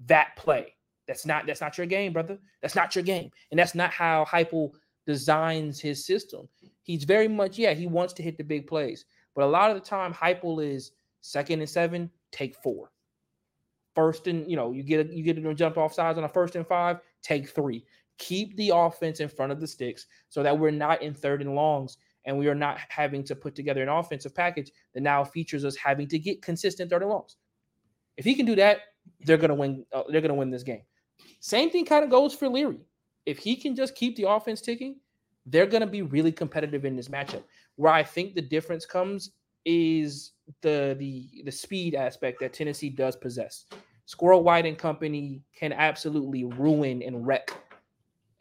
that play. That's not, that's not your game, brother. That's not your game. And that's not how Heupel designs his system. He's very much, yeah, he wants to hit the big plays, but a lot of the time Heupel is second and seven, take four. First and, you know, you get, a, you get a jump off sides on a first and five, take three. Keep the offense in front of the sticks so that we're not in third and longs and we are not having to put together an offensive package that now features us having to get consistent third and longs. If he can do that, they're gonna win. Uh, they're gonna win this game. Same thing kind of goes for Leary. If he can just keep the offense ticking, they're gonna be really competitive in this matchup. Where I think the difference comes is the the the speed aspect that Tennessee does possess. Squirrel White and company can absolutely ruin and wreck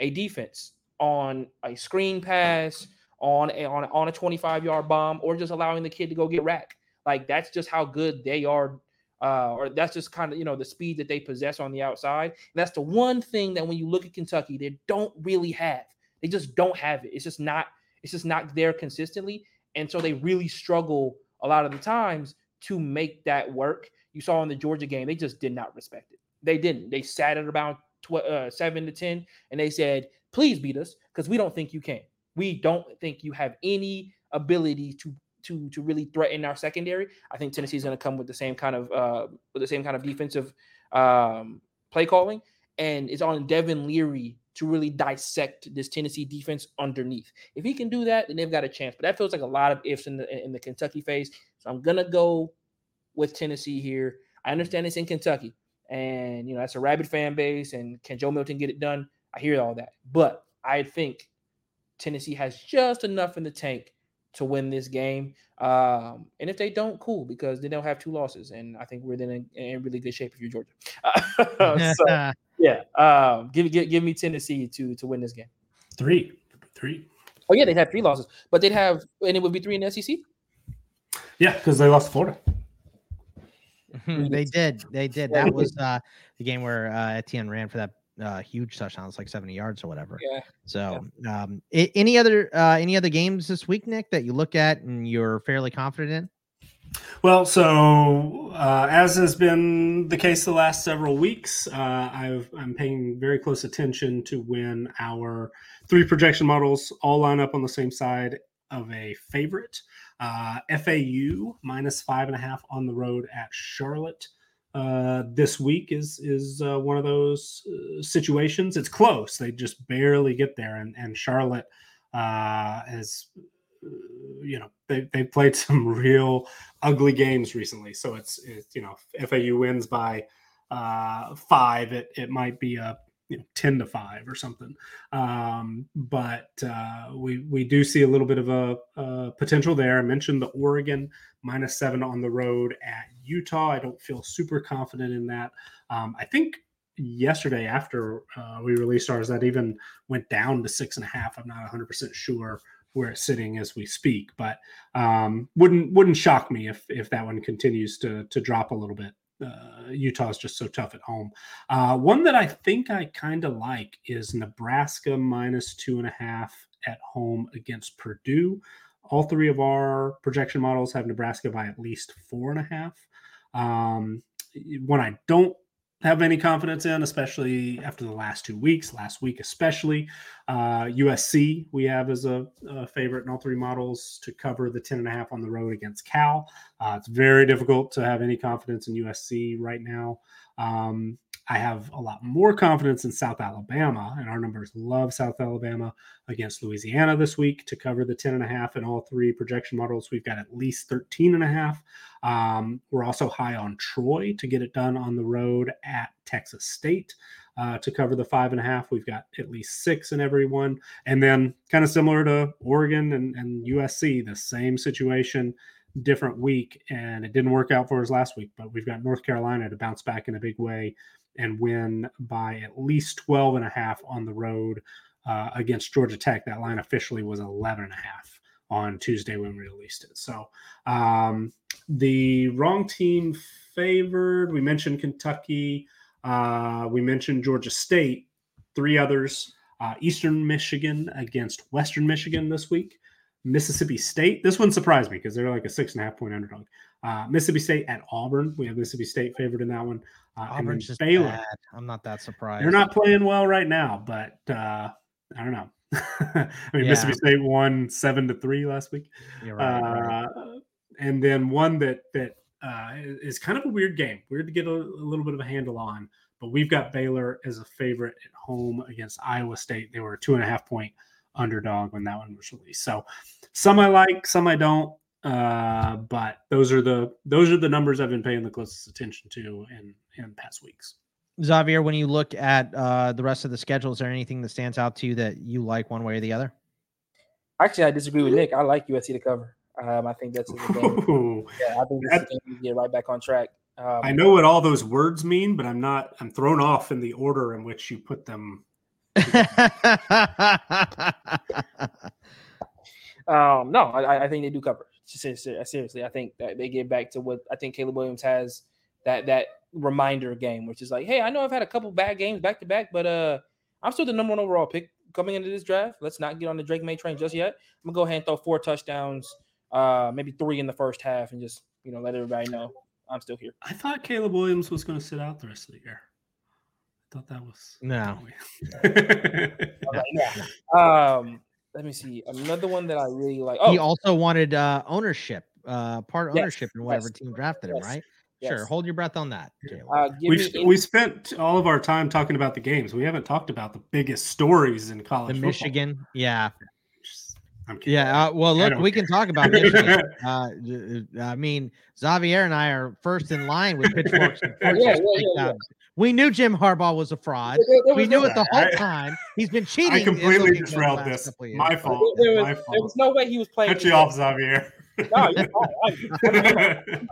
a defense on a screen pass, on a, on a, on a twenty-five-yard bomb, or just allowing the kid to go get racked. Like that's just how good they are. Uh, or that's just kind of, you know, the speed that they possess on the outside. And that's the one thing that when you look at Kentucky, they don't really have. They just don't have it. It's just not, it's just not there consistently. And so they really struggle a lot of the times to make that work. You saw in the Georgia game, they just did not respect it. They didn't. They sat at about tw- uh, seven to ten, and they said, please beat us because we don't think you can. We don't think you have any ability to to to really threaten our secondary. I think Tennessee is going to come with the same kind of uh, with the same kind of defensive um, play calling, and it's on Devin Leary to really dissect this Tennessee defense underneath. If he can do that, then they've got a chance. But that feels like a lot of ifs in the in the Kentucky phase. So I'm going to go with Tennessee here. I understand it's in Kentucky, and you know that's a rabid fan base, and can Joe Milton get it done? I hear all that. But I think Tennessee has just enough in the tank to win this game. Um, and if they don't, cool, because they don't have two losses. And I think we're then in, in really good shape if you're Georgia. Uh, so, yeah. Um, give, give give me Tennessee to to win this game. Three. Three. Oh, yeah, they'd have three losses. But they'd have – and it would be three in the S E C? Yeah, because they lost to Florida. they did. They did. That was uh, the game where uh, Etienne ran for that uh, huge touchdown. It's like seventy yards or whatever. Yeah. So, yeah. um, any other, uh, any other games this week, Nick, that you look at and you're fairly confident in? Well, so uh, as has been the case the last several weeks, uh, I've, I'm paying very close attention to when our three projection models all line up on the same side of a favorite. Uh, F A U minus five and a half on the road at Charlotte uh, this week is is uh, one of those uh, situations. It's close; they just barely get there, and and Charlotte uh, has. You know, they they played some real ugly games recently. So it's, it's you know, if F A U wins by uh, five, it it might be a you know ten to five or something. Um, but uh, we we do see a little bit of a, a potential there. I mentioned the Oregon minus seven on the road at Utah. I don't feel super confident in that. Um, I think yesterday after uh, we released ours, that even went down to six and a half. I'm not one hundred percent sure where it's sitting as we speak, but um, wouldn't wouldn't shock me if if that one continues to to drop a little bit. Uh, Utah's just so tough at home. Uh, one that I think I kind of like is Nebraska minus two and a half at home against Purdue. All three of our projection models have Nebraska by at least four and a half. Um, one I don't have any confidence in, especially after the last two weeks, last week especially. Uh, U S C we have as a, a favorite in all three models to cover the ten and a half on the road against Cal. Uh, it's very difficult to have any confidence in U S C right now. Um, I have a lot more confidence in South Alabama, and our numbers love South Alabama against Louisiana this week to cover the ten and a half in all three projection models. We've got at least thirteen and a half. Um, we're also high on Troy to get it done on the road at Texas State uh, to cover the five and a half. We've got at least six in every one. And then kind of similar to Oregon and, and U S C, the same situation, different week. And it didn't work out for us last week, but we've got North Carolina to bounce back in a big way and win by at least twelve and a half on the road uh, against Georgia Tech. That line officially was eleven and a half on Tuesday when we released it. So um, the wrong team favored. We mentioned Kentucky. Uh, we mentioned Georgia State. Three others. Uh, Eastern Michigan against Western Michigan this week. Mississippi State. This one surprised me because they're like a six and a half point underdog. Uh, Mississippi State at Auburn. We have Mississippi State favored in that one. Uh, Auburn's just Baylor. Bad. I'm not that surprised. They're not playing well right now, but uh, I don't know. I mean, yeah. Mississippi State won seven to three last week. Yeah, right, uh, right. And then one that that uh, is kind of a weird game. Weird to get a, a little bit of a handle on, but we've got Baylor as a favorite at home against Iowa State. They were a two and a half point underdog when that one was released. So some I like, some I don't. Uh, but those are the those are the numbers I've been paying the closest attention to in, in past weeks. Xavier, when you look at uh, the rest of the schedule, is there anything that stands out to you that you like one way or the other? Actually, I disagree with Nick. I like U S C to cover. Um, I think that's a good game. Yeah, I think that's the game to get right back on track. Um, I know what all those words mean, but I'm not. I'm thrown off in the order in which you put them. um, no, I, I think they do cover. Seriously, I think that they get back to what I think Caleb Williams has, that that reminder game, which is like, hey, I know I've had a couple bad games back to back, but uh, I'm still the number one overall pick coming into this draft. Let's not get on the Drake May train just yet. I'm gonna go ahead and throw four touchdowns, uh, maybe three in the first half, and just you know let everybody know I'm still here. I thought Caleb Williams was gonna sit out the rest of the year. I thought that was no. Right, yeah. Um. Let me see. Another one that I really like. Oh. He also wanted uh, ownership, uh, part ownership yes. in whatever yes. team drafted him, yes. right? Yes. Sure. Hold your breath on that. Uh, we we spent all of our time talking about the games. We haven't talked about the biggest stories in college football. Michigan, yeah. I'm kidding. Yeah. Uh, well, look, we care. can talk about Michigan. uh, I mean, Xavier and I are first in line with pitchforks. And yeah, yeah, yeah, yeah. We knew Jim Harbaugh was a fraud. There, there we knew no, it the whole I, time. He's been cheating. I completely disrailed this. My fault. There, there, was, My fault. There was no way he was playing. Cut you off, Xavier. No, you're one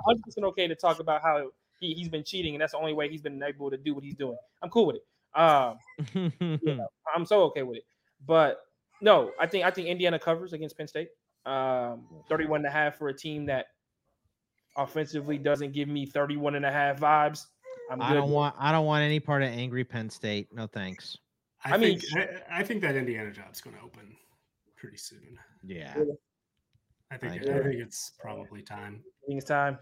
hundred percent okay to talk about how he, he's been cheating, and that's the only way he's been able to do what he's doing. I'm cool with it. Um, you know, I'm so okay with it. But no, I think I think Indiana covers against Penn State. Um, thirty-one and a half for a team that offensively doesn't give me thirty-one and a half vibes. I don't want. I don't want any part of angry Penn State. No thanks. I, I mean, think, I, I think that Indiana job's going to open pretty soon. Yeah, I think I, it, I think it's probably time. I think it's time.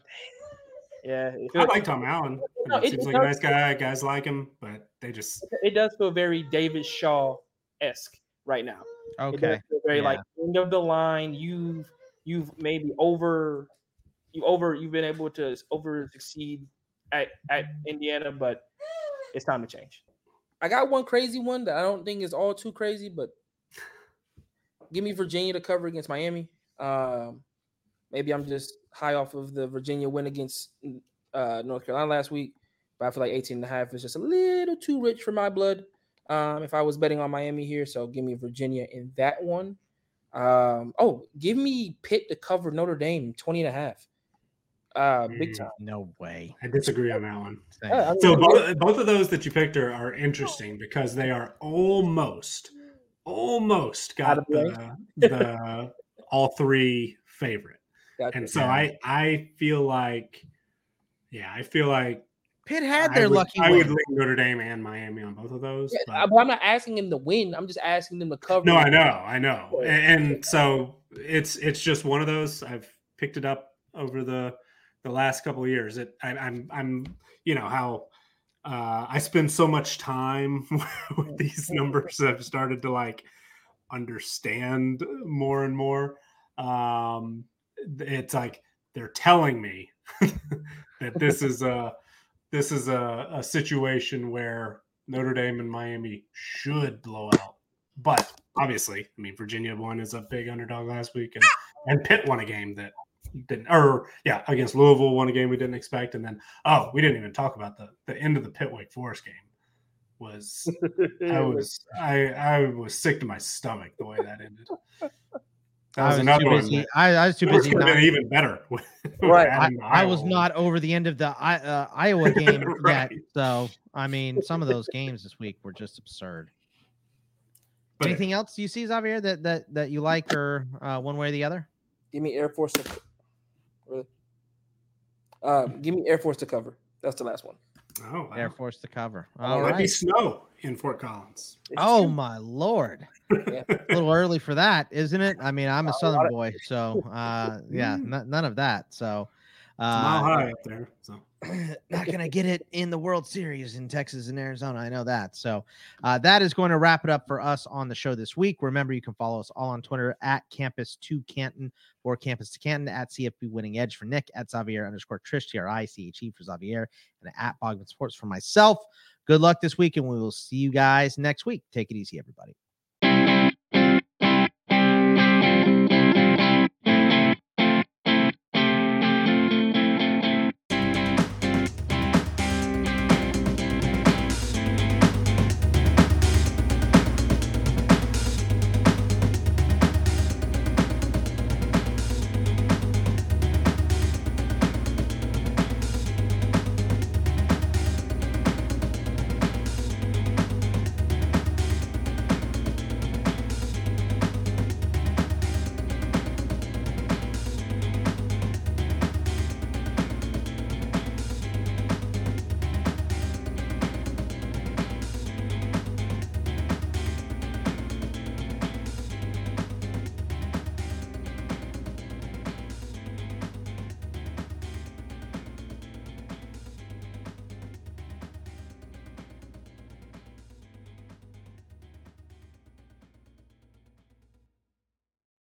Yeah. It feels, I like Tom Allen. No, it, it seems it, like it a nice guy. Guys like him, but they just – it does feel very David Shaw-esque right now. Okay. It does feel very yeah. like end of the line. You've you've maybe over you over you've been able to over succeed at, at Indiana, but it's time to change. I got one crazy one that I don't think is all too crazy, but give me Virginia to cover against Miami. Um, maybe I'm just high off of the Virginia win against uh, North Carolina last week, but I feel like eighteen and a half is just a little too rich for my blood. Um, if I was betting on Miami here, so give me Virginia in that one. Um, oh, give me Pitt to cover Notre Dame twenty and a half. Uh, big time. No way. I disagree on that one. Uh, so both, both of those that you picked are, are interesting because they are almost, almost got the, the all three favorite. Gotcha. And so I, I feel like, yeah, I feel like Pitt had their I would, lucky I win. would lean Notre Dame and Miami on both of those. Yeah, but. Well, I'm not asking them to win. I'm just asking them to cover. No, I know. I know. And, and so it's, it's just one of those. I've picked it up over the, the last couple of years. It, I, I'm, I'm, you know, how uh, I spend so much time with these numbers. I've started to like understand more and more. Um, it's like they're telling me that this is a this is a, a situation where Notre Dame and Miami should blow out. But obviously, I mean, Virginia won as a big underdog last week, and, and Pitt won a game that. Didn't or yeah against Louisville won a game we didn't expect, and then oh we didn't even talk about the the end of the Pitt Wake Forest game was I was I I was sick to my stomach the way that ended. That was, was another one. I, I was too busy. Not, even better. With, right. With I, I was not over the end of the uh, Iowa game right. yet. So I mean, some of those games this week were just absurd. But anything else you see, Xavier, that that that you like, or uh, one way or the other? Give me Air Force. To- Really? Um, give me Air Force to cover. That's the last one. Oh, wow. Air Force to cover. All oh, right. Might be snow in Fort Collins. It's oh true. My lord! Yeah. A little early for that, isn't it? I mean, I'm a Southern of- boy, so uh, yeah, n- none of that. So uh, it's mile high up there. So not gonna get it in the World Series in Texas and Arizona. I know that. So uh, that is going to wrap it up for us on the show this week. Remember, you can follow us all on Twitter at Campus to Canton. Or Campus to Canton, at C F B Winning Edge for Nick, at Xavier underscore Triche, T R I C H E for Xavier, and at Bogman Sports for myself. Good luck this week, and we will see you guys next week. Take it easy, everybody.